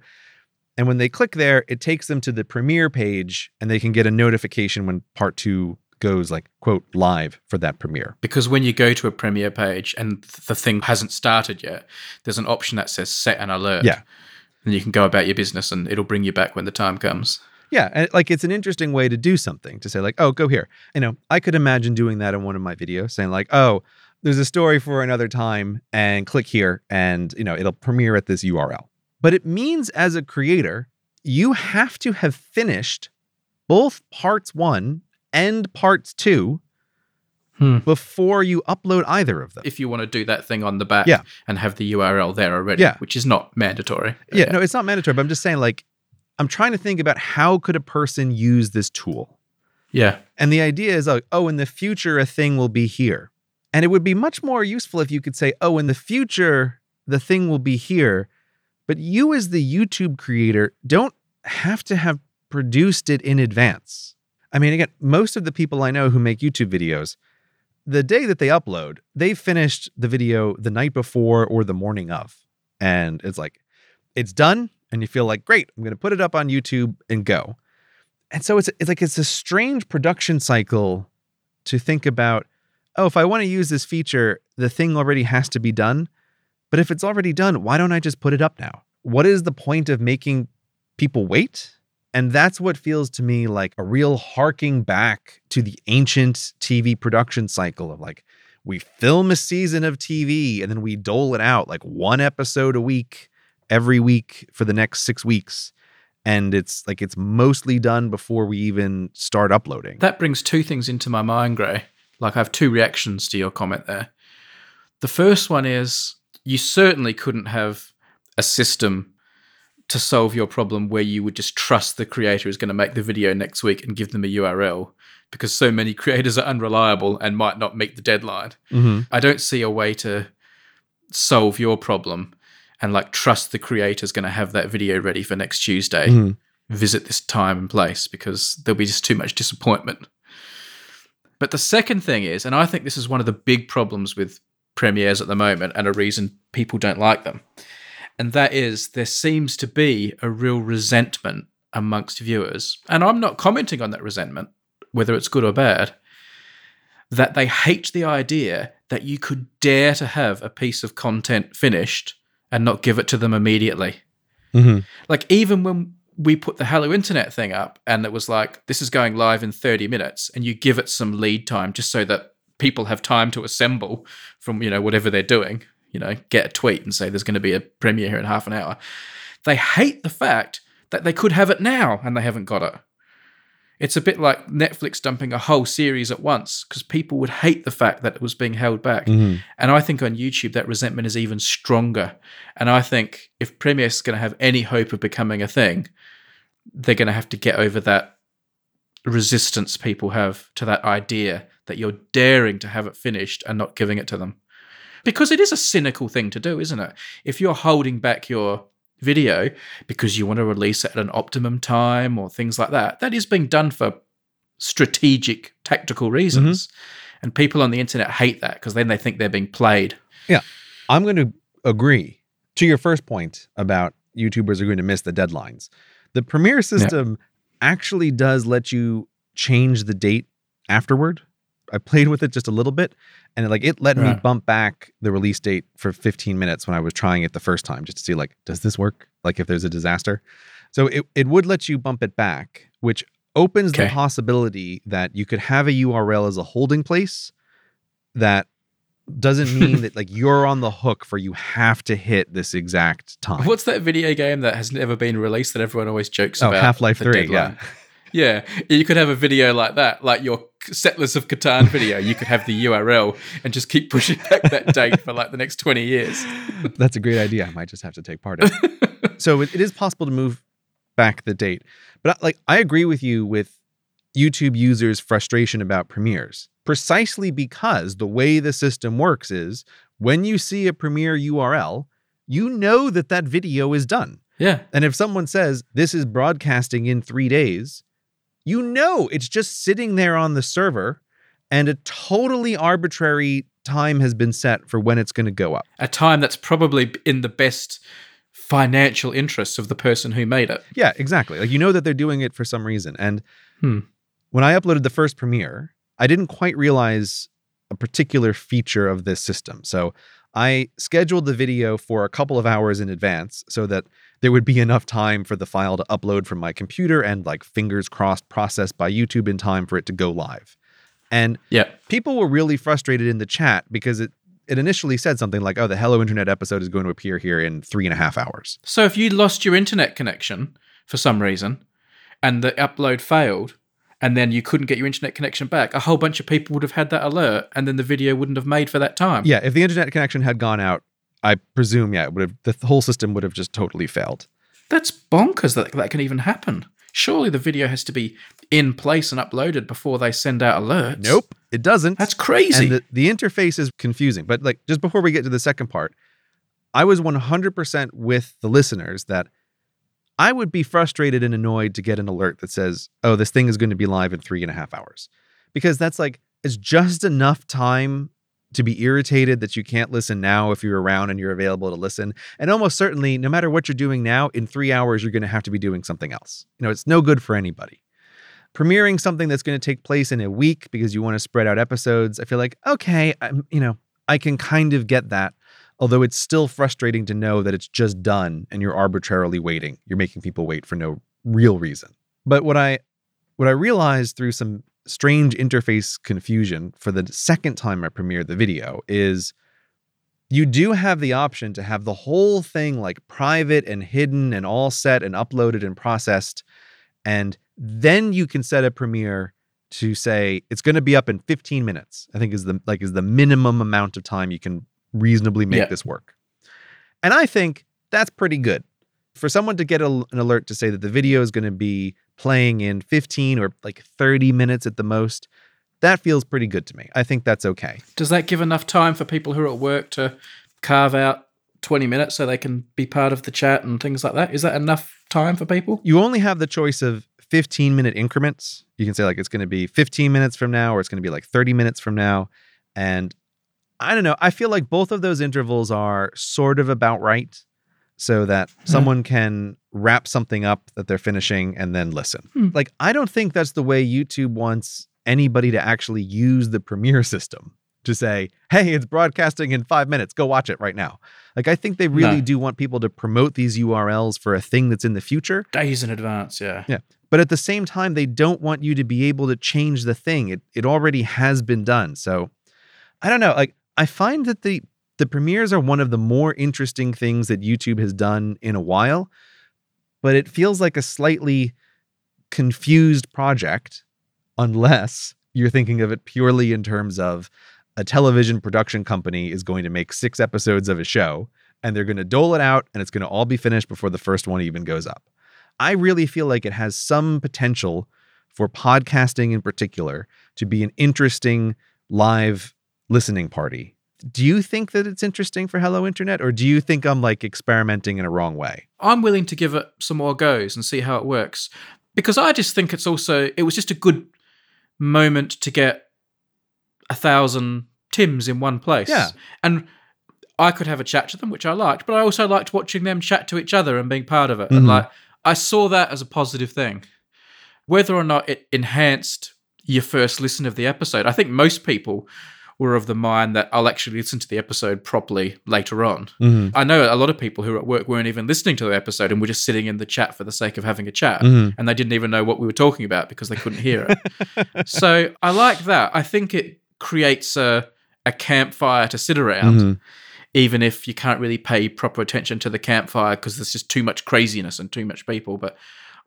And when they click there, it takes them to the premiere page and they can get a notification when part 2 goes, like, quote, live for that premiere. Because when you go to a premiere page and the thing hasn't started yet, there's an option that says set an alert. Yeah. And you can go about your business and it'll bring you back when the time comes. Yeah. And like, it's an interesting way to do something, to say like, oh, go here. You know, I could imagine doing that in one of my videos, saying like, oh, there's a story for another time and click here and, you know, it'll premiere at this URL. But it means as a creator, you have to have finished both parts 1 and parts 2 before you upload either of them. If you want to do that thing on the back and have the URL there already, which is not mandatory. Yeah, no, it's not mandatory, but I'm just saying, like, I'm trying to think about how could a person use this tool? Yeah. And the idea is like, oh, in the future, a thing will be here. And it would be much more useful if you could say, oh, in the future, the thing will be here. But you as the YouTube creator don't have to have produced it in advance. I mean, again, most of the people I know who make YouTube videos, the day that they upload, they finished the video the night before or the morning of. And it's like, it's done. And you feel like, great, I'm going to put it up on YouTube and go. And so it's like, it's a strange production cycle to think about, oh, if I want to use this feature, the thing already has to be done. But if it's already done, why don't I just put it up now? What is the point of making people wait? And that's what feels to me like a real harking back to the ancient TV production cycle of like, we film a season of TV and then we dole it out like 1 episode a week, every week for the next 6 weeks. And it's like, it's mostly done before we even start uploading. That brings 2 things into my mind, Gray. Like I have 2 reactions to your comment there. The first one is, you certainly couldn't have a system to solve your problem where you would just trust the creator is going to make the video next week and give them a URL, because so many creators are unreliable and might not meet the deadline. Mm-hmm. I don't see a way to solve your problem and like trust the creator is going to have that video ready for next Tuesday, visit this time and place, because there'll be just too much disappointment. But the second thing is, and I think this is one of the big problems with premieres at the moment and a reason people don't like them, and that is there seems to be a real resentment amongst viewers, and I'm not commenting on that resentment, whether it's good or bad, that they hate the idea that you could dare to have a piece of content finished and not give it to them immediately. Like even when we put the Hello Internet thing up and it was like, this is going live in 30 minutes and you give it some lead time just so that people have time to assemble from, you know, whatever they're doing, you know, get a tweet and say there's going to be a premiere here in half an hour. They hate the fact that they could have it now and they haven't got it. It's a bit like Netflix dumping a whole series at once, because people would hate the fact that it was being held back. And I think on YouTube that resentment is even stronger. And I think if premiere is going to have any hope of becoming a thing, they're going to have to get over that resistance people have to that idea that you're daring to have it finished and not giving it to them. Because it is a cynical thing to do, isn't it? If you're holding back your video because you want to release it at an optimum time or things like that, that is being done for strategic, tactical reasons. And people on the internet hate that because then they think they're being played. Yeah, I'm going to agree to your first point about YouTubers are going to miss the deadlines. The premiere system actually does let you change the date afterward. I played with it just a little bit, and it let me bump back the release date for 15 minutes when I was trying it the first time, just to see like, does this work? Like if there's a disaster. So it would let you bump it back, which opens the possibility that you could have a URL as a holding place that doesn't mean that like you're on the hook for you have to hit this exact time. What's that video game that has never been released that everyone always jokes about? Half-Life 3, deadline? Yeah. Yeah, you could have a video like that, like your Settlers of Catan video. You could have the URL and just keep pushing back that date for like the next 20 years. That's a great idea. I might just have to take part in it. So it is possible to move back the date. But like I agree with you with YouTube users' frustration about premieres, precisely because the way the system works is when you see a premiere URL, you know that that video is done. Yeah. And if someone says this is broadcasting in 3 days, you know it's just sitting there on the server and a totally arbitrary time has been set for when it's going to go up. A time that's probably in the best financial interests of the person who made it. Yeah, exactly. Like you know that they're doing it for some reason. And when I uploaded the first premiere, I didn't quite realize a particular feature of this system. So I scheduled the video for a couple of hours in advance so that there would be enough time for the file to upload from my computer and like fingers crossed processed by YouTube in time for it to go live. And people were really frustrated in the chat because it initially said something like, oh, the Hello Internet episode is going to appear here in 3.5 hours. So if you lost your internet connection for some reason and the upload failed and then you couldn't get your internet connection back, a whole bunch of people would have had that alert and then the video wouldn't have made for that time. Yeah, if the internet connection had gone out, I presume, it would have, the whole system would have just totally failed. That's bonkers that that can even happen. Surely the video has to be in place and uploaded before they send out alerts. Nope, it doesn't. That's crazy. And the interface is confusing. But like, just before we get to the second part, I was 100% with the listeners that I would be frustrated and annoyed to get an alert that says, oh, this thing is going to be live in 3.5 hours. Because that's like, it's just enough time to be irritated that you can't listen now if you're around and you're available to listen. And almost certainly, no matter what you're doing now, in 3 hours, you're going to have to be doing something else. You know, it's no good for anybody. Premiering something that's going to take place in a week because you want to spread out episodes, I feel like, okay, I can kind of get that. Although it's still frustrating to know that it's just done and you're arbitrarily waiting. You're making people wait for no real reason. But what I realized through some strange interface confusion for the second time I premiered the video is you do have the option to have the whole thing like private and hidden and all set and uploaded and processed. And then you can set a premiere to say it's going to be up in 15 minutes, I think is the minimum amount of time you can reasonably make this work. And I think that's pretty good. For someone to get an alert to say that the video is going to be playing in 15 or like 30 minutes at the most, that feels pretty good to me. I think that's okay. Does that give enough time for people who are at work to carve out 20 minutes so they can be part of the chat and things like that? Is that enough time for people? You only have the choice of 15-minute increments. You can say like it's going to be 15 minutes from now or it's going to be like 30 minutes from now. And I don't know. I feel like both of those intervals are sort of about right. So that someone can wrap something up that they're finishing and then listen. Like, I don't think that's the way YouTube wants anybody to actually use the premiere system to say, hey, it's broadcasting in 5 minutes. Go watch it right now. Like, I think they really do want people to promote these URLs for a thing that's in the future. Days in advance, yeah. Yeah. But at the same time, they don't want you to be able to change the thing. It already has been done. So, I don't know. Like, I find that the premieres are one of the more interesting things that YouTube has done in a while, but it feels like a slightly confused project unless you're thinking of it purely in terms of a television production company is going to make 6 episodes of a show and they're going to dole it out and it's going to all be finished before the first one even goes up. I really feel like it has some potential for podcasting in particular to be an interesting live listening party. Do you think that it's interesting for Hello Internet, or do you think I'm like experimenting in a wrong way? I'm willing to give it some more goes and see how it works, because I just think it was just a good moment to get 1,000 Tims in one place. Yeah. And I could have a chat to them, which I liked, but I also liked watching them chat to each other and being part of it. Mm-hmm. And like, I saw that as a positive thing, whether or not it enhanced your first listen of the episode. I think most people were of the mind that I'll actually listen to the episode properly later on. Mm-hmm. I know a lot of people who are at work weren't even listening to the episode and were just sitting in the chat for the sake of having a chat. Mm-hmm. And they didn't even know what we were talking about because they couldn't hear it. So I like that. I think it creates a a campfire to sit around, mm-hmm. even if you can't really pay proper attention to the campfire because there's just too much craziness and too much people. But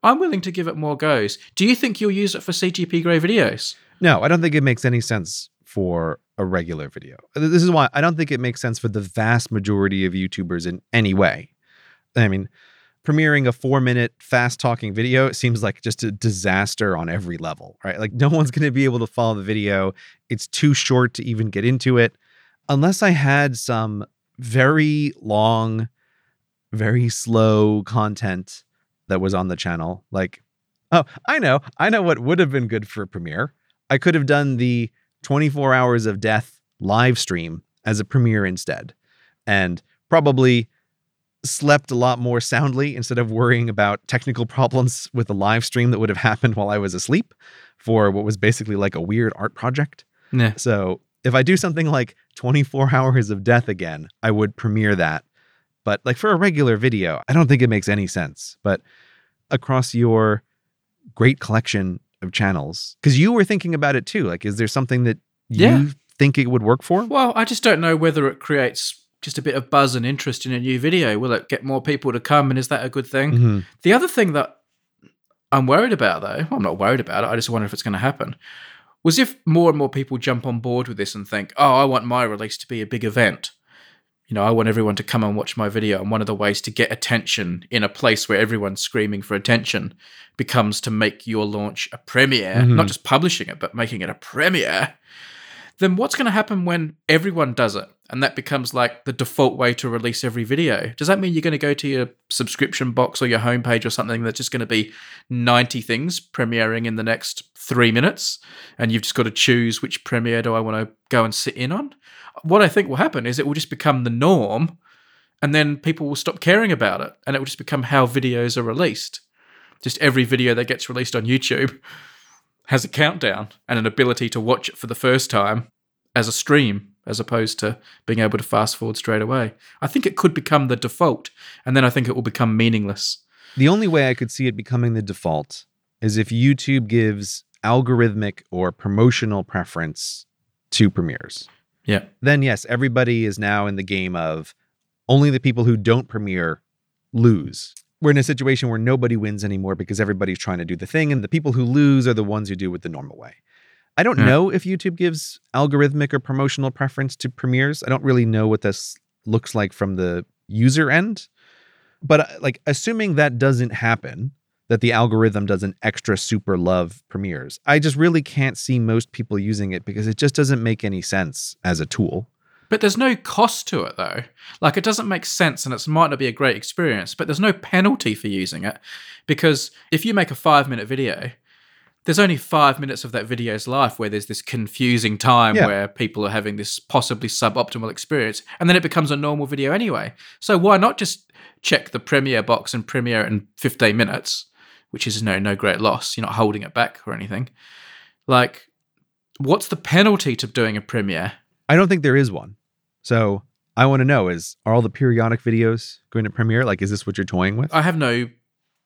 I'm willing to give it more goes. Do you think you'll use it for CGP Grey videos? No, I don't think it makes any sense for a regular video. This is why I don't think it makes sense for the vast majority of YouTubers in any way. I mean, premiering a 4-minute fast talking video seems like just a disaster on every level, right? Like no one's going to be able to follow the video. It's too short to even get into it. Unless I had some very long, very slow content that was on the channel. Like, oh, I know what would have been good for Premiere. I could have done the 24 hours of death live stream as a premiere instead, and probably slept a lot more soundly instead of worrying about technical problems with the live stream that would have happened while I was asleep for what was basically like a weird art project. Yeah. So if I do something like 24 hours of death again, I would premiere that. But like for a regular video, I don't think it makes any sense. But across your great collection of channels, because you were thinking about it too. Like, is there something that you think it would work for? Well, I just don't know whether it creates just a bit of buzz and interest in a new video. Will it get more people to come? And is that a good thing? Mm-hmm. The other thing that I'm worried about though, well, I'm not worried about it, I just wonder if it's going to happen, was if more and more people jump on board with this and think, oh, I want my release to be a big event. You know, I want everyone to come and watch my video. And one of the ways to get attention in a place where everyone's screaming for attention becomes to make your launch a premiere, mm-hmm. not just publishing it, but making it a premiere. Then what's going to happen when everyone does it and that becomes like the default way to release every video? Does that mean you're going to go to your subscription box or your homepage or something that's just going to be 90 things premiering in the next 3 minutes and you've just got to choose which premiere do I want to go and sit in on? What I think will happen is it will just become the norm and then people will stop caring about it and it will just become how videos are released. Just every video that gets released on YouTube has a countdown and an ability to watch it for the first time as a stream, as opposed to being able to fast forward straight away. I think it could become the default, and then I think it will become meaningless. The only way I could see it becoming the default is if YouTube gives algorithmic or promotional preference to premieres. Yeah. Then yes, everybody is now in the game of only the people who don't premiere lose. We're in a situation where nobody wins anymore because everybody's trying to do the thing, and the people who lose are the ones who do it the normal way. I don't know if YouTube gives algorithmic or promotional preference to premieres. I don't really know what this looks like from the user end. But like, assuming that doesn't happen, that the algorithm doesn't extra super love premieres, I just really can't see most people using it because it just doesn't make any sense as a tool. But there's no cost to it, though. Like, it doesn't make sense, and it might not be a great experience, but there's no penalty for using it, because if you make a 5-minute video, there's only 5 minutes of that video's life where there's this confusing time where people are having this possibly suboptimal experience, and then it becomes a normal video anyway. So why not just check the premiere box and premiere it in 15 minutes, which is no great loss. You're not holding it back or anything. Like, what's the penalty to doing a premiere? I don't think there is one. So I want to know, are all the periodic videos going to premiere? Like, is this what you're toying with? I have no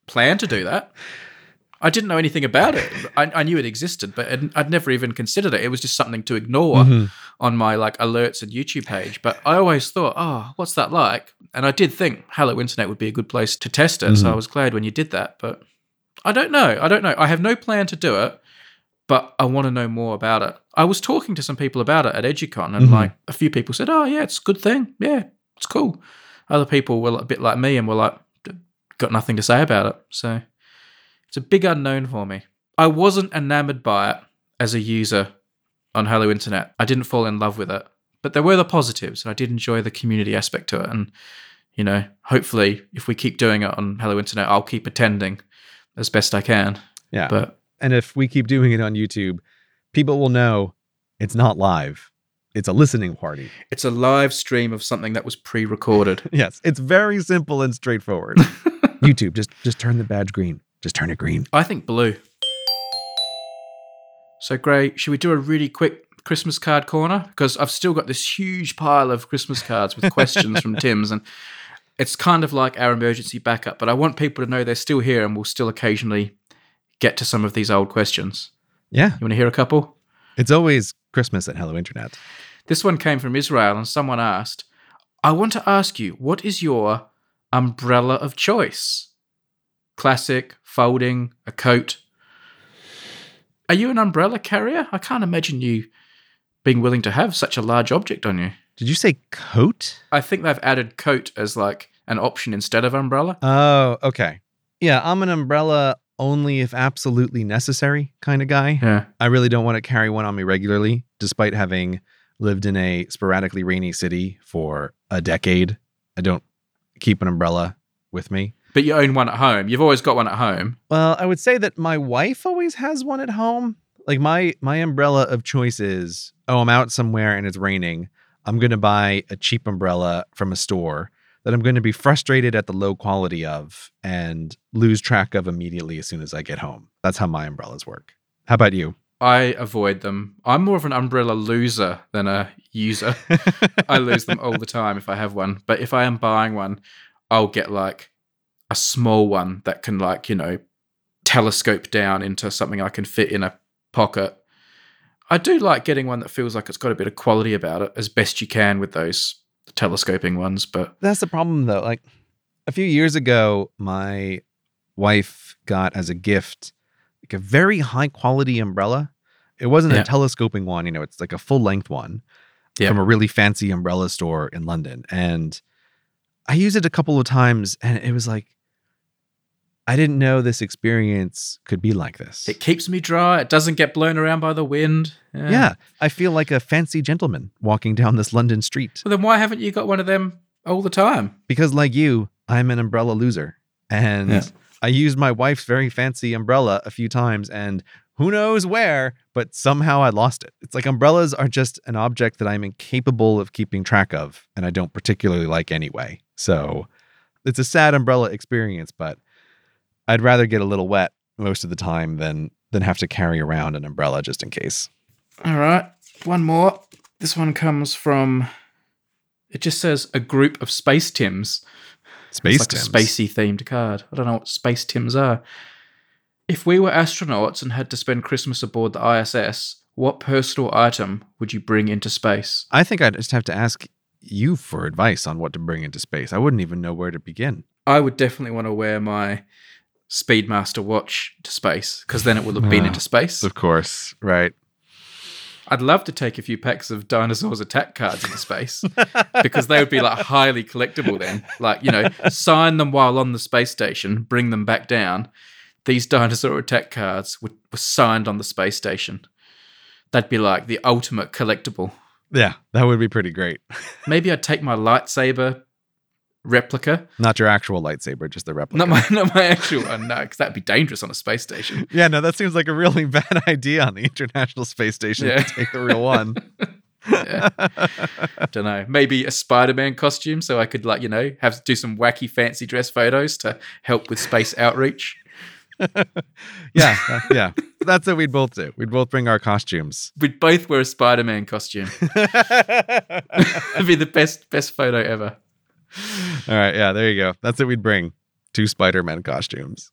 plan to do that. I didn't know anything about it. I knew it existed, but I'd never even considered it. It was just something to ignore on my like alerts and YouTube page. But I always thought, oh, what's that like? And I did think Hello Internet would be a good place to test it. Mm-hmm. So I was glad when you did that. But I don't know. I have no plan to do it, but I want to know more about it. I was talking to some people about it at EduCon, and like a few people said, oh yeah, it's a good thing. Yeah, it's cool. Other people were a bit like me and were like, got nothing to say about it. So it's a big unknown for me. I wasn't enamored by it as a user on Hello Internet. I didn't fall in love with it, but there were the positives, and I did enjoy the community aspect to it. And, you know, hopefully if we keep doing it on Hello Internet, I'll keep attending as best I can. Yeah. And if we keep doing it on YouTube, people will know it's not live. It's a listening party. It's a live stream of something that was pre-recorded. Yes. It's very simple and straightforward. YouTube, just turn the badge green. Just turn it green. I think blue. So, Gray, should we do a really quick Christmas card corner? Because I've still got this huge pile of Christmas cards with questions from Tim's, and it's kind of like our emergency backup, but I want people to know they're still here and we'll still occasionally get to some of these old questions. Yeah. You want to hear a couple? It's always Christmas at Hello Internet. This one came from Israel, and someone asked, I want to ask you, what is your umbrella of choice? Classic, folding, a coat. Are you an umbrella carrier? I can't imagine you being willing to have such a large object on you. Did you say coat? I think they've added coat as like an option instead of umbrella. Oh, okay. Yeah, I'm an umbrella only if absolutely necessary kind of guy. Yeah. I really don't want to carry one on me regularly, despite having lived in a sporadically rainy city for a decade. I don't keep an umbrella with me. But you own one at home. You've always got one at home. Well, I would say that my wife always has one at home. Like my umbrella of choice is, oh, I'm out somewhere and it's raining. I'm going to buy a cheap umbrella from a store that I'm going to be frustrated at the low quality of and lose track of immediately as soon as I get home. That's how my umbrellas work. How about you? I avoid them. I'm more of an umbrella loser than a user. I lose them all the time if I have one. But if I am buying one, I'll get like a small one that can like, you know, telescope down into something I can fit in a pocket. I do like getting one that feels like it's got a bit of quality about it as best you can with those telescoping ones. But that's the problem though. Like a few years ago, my wife got as a gift like a very high quality umbrella. It wasn't a telescoping one, you know, it's like a full length one from a really fancy umbrella store in London. And I used it a couple of times and it was like, I didn't know this experience could be like this. It keeps me dry. It doesn't get blown around by the wind. Yeah. I feel like a fancy gentleman walking down this London street. Well, then why haven't you got one of them all the time? Because like you, I'm an umbrella loser. And I used my wife's very fancy umbrella a few times and who knows where, but somehow I lost it. It's like umbrellas are just an object that I'm incapable of keeping track of and I don't particularly like anyway. So it's a sad umbrella experience, but I'd rather get a little wet most of the time than have to carry around an umbrella just in case. All right, one more. This one comes from, it just says a group of Space Tims. Space Tims. It's like a spacey themed card. I don't know what Space Tims are. If we were astronauts and had to spend Christmas aboard the ISS, what personal item would you bring into space? I think I'd just have to ask you for advice on what to bring into space. I wouldn't even know where to begin. I would definitely want to wear my Speedmaster watch to space because then it would have been into space. Of course, right. I'd love to take a few packs of Dinosaurs Attack cards into space because they would be like highly collectible then. Like, you know, sign them while on the space station, bring them back down. These Dinosaur Attack cards were signed on the space station. That'd be like the ultimate collectible. Yeah, that would be pretty great. Maybe I'd take my lightsaber replica. Not your actual lightsaber, just the replica. Not my actual one, no, because that'd be dangerous on a space station. Yeah, no, that seems like a really bad idea on the International Space Station to take the real one. Yeah. Don't know. Maybe a Spider-Man costume so I could, like, you know, have to do some wacky fancy dress photos to help with space outreach. Yeah. That's what we'd both do. We'd both bring our costumes. We'd both wear a Spider-Man costume. That'd be the best photo ever. All right, yeah, there you go. That's what we'd bring. 2 Spider-Man costumes.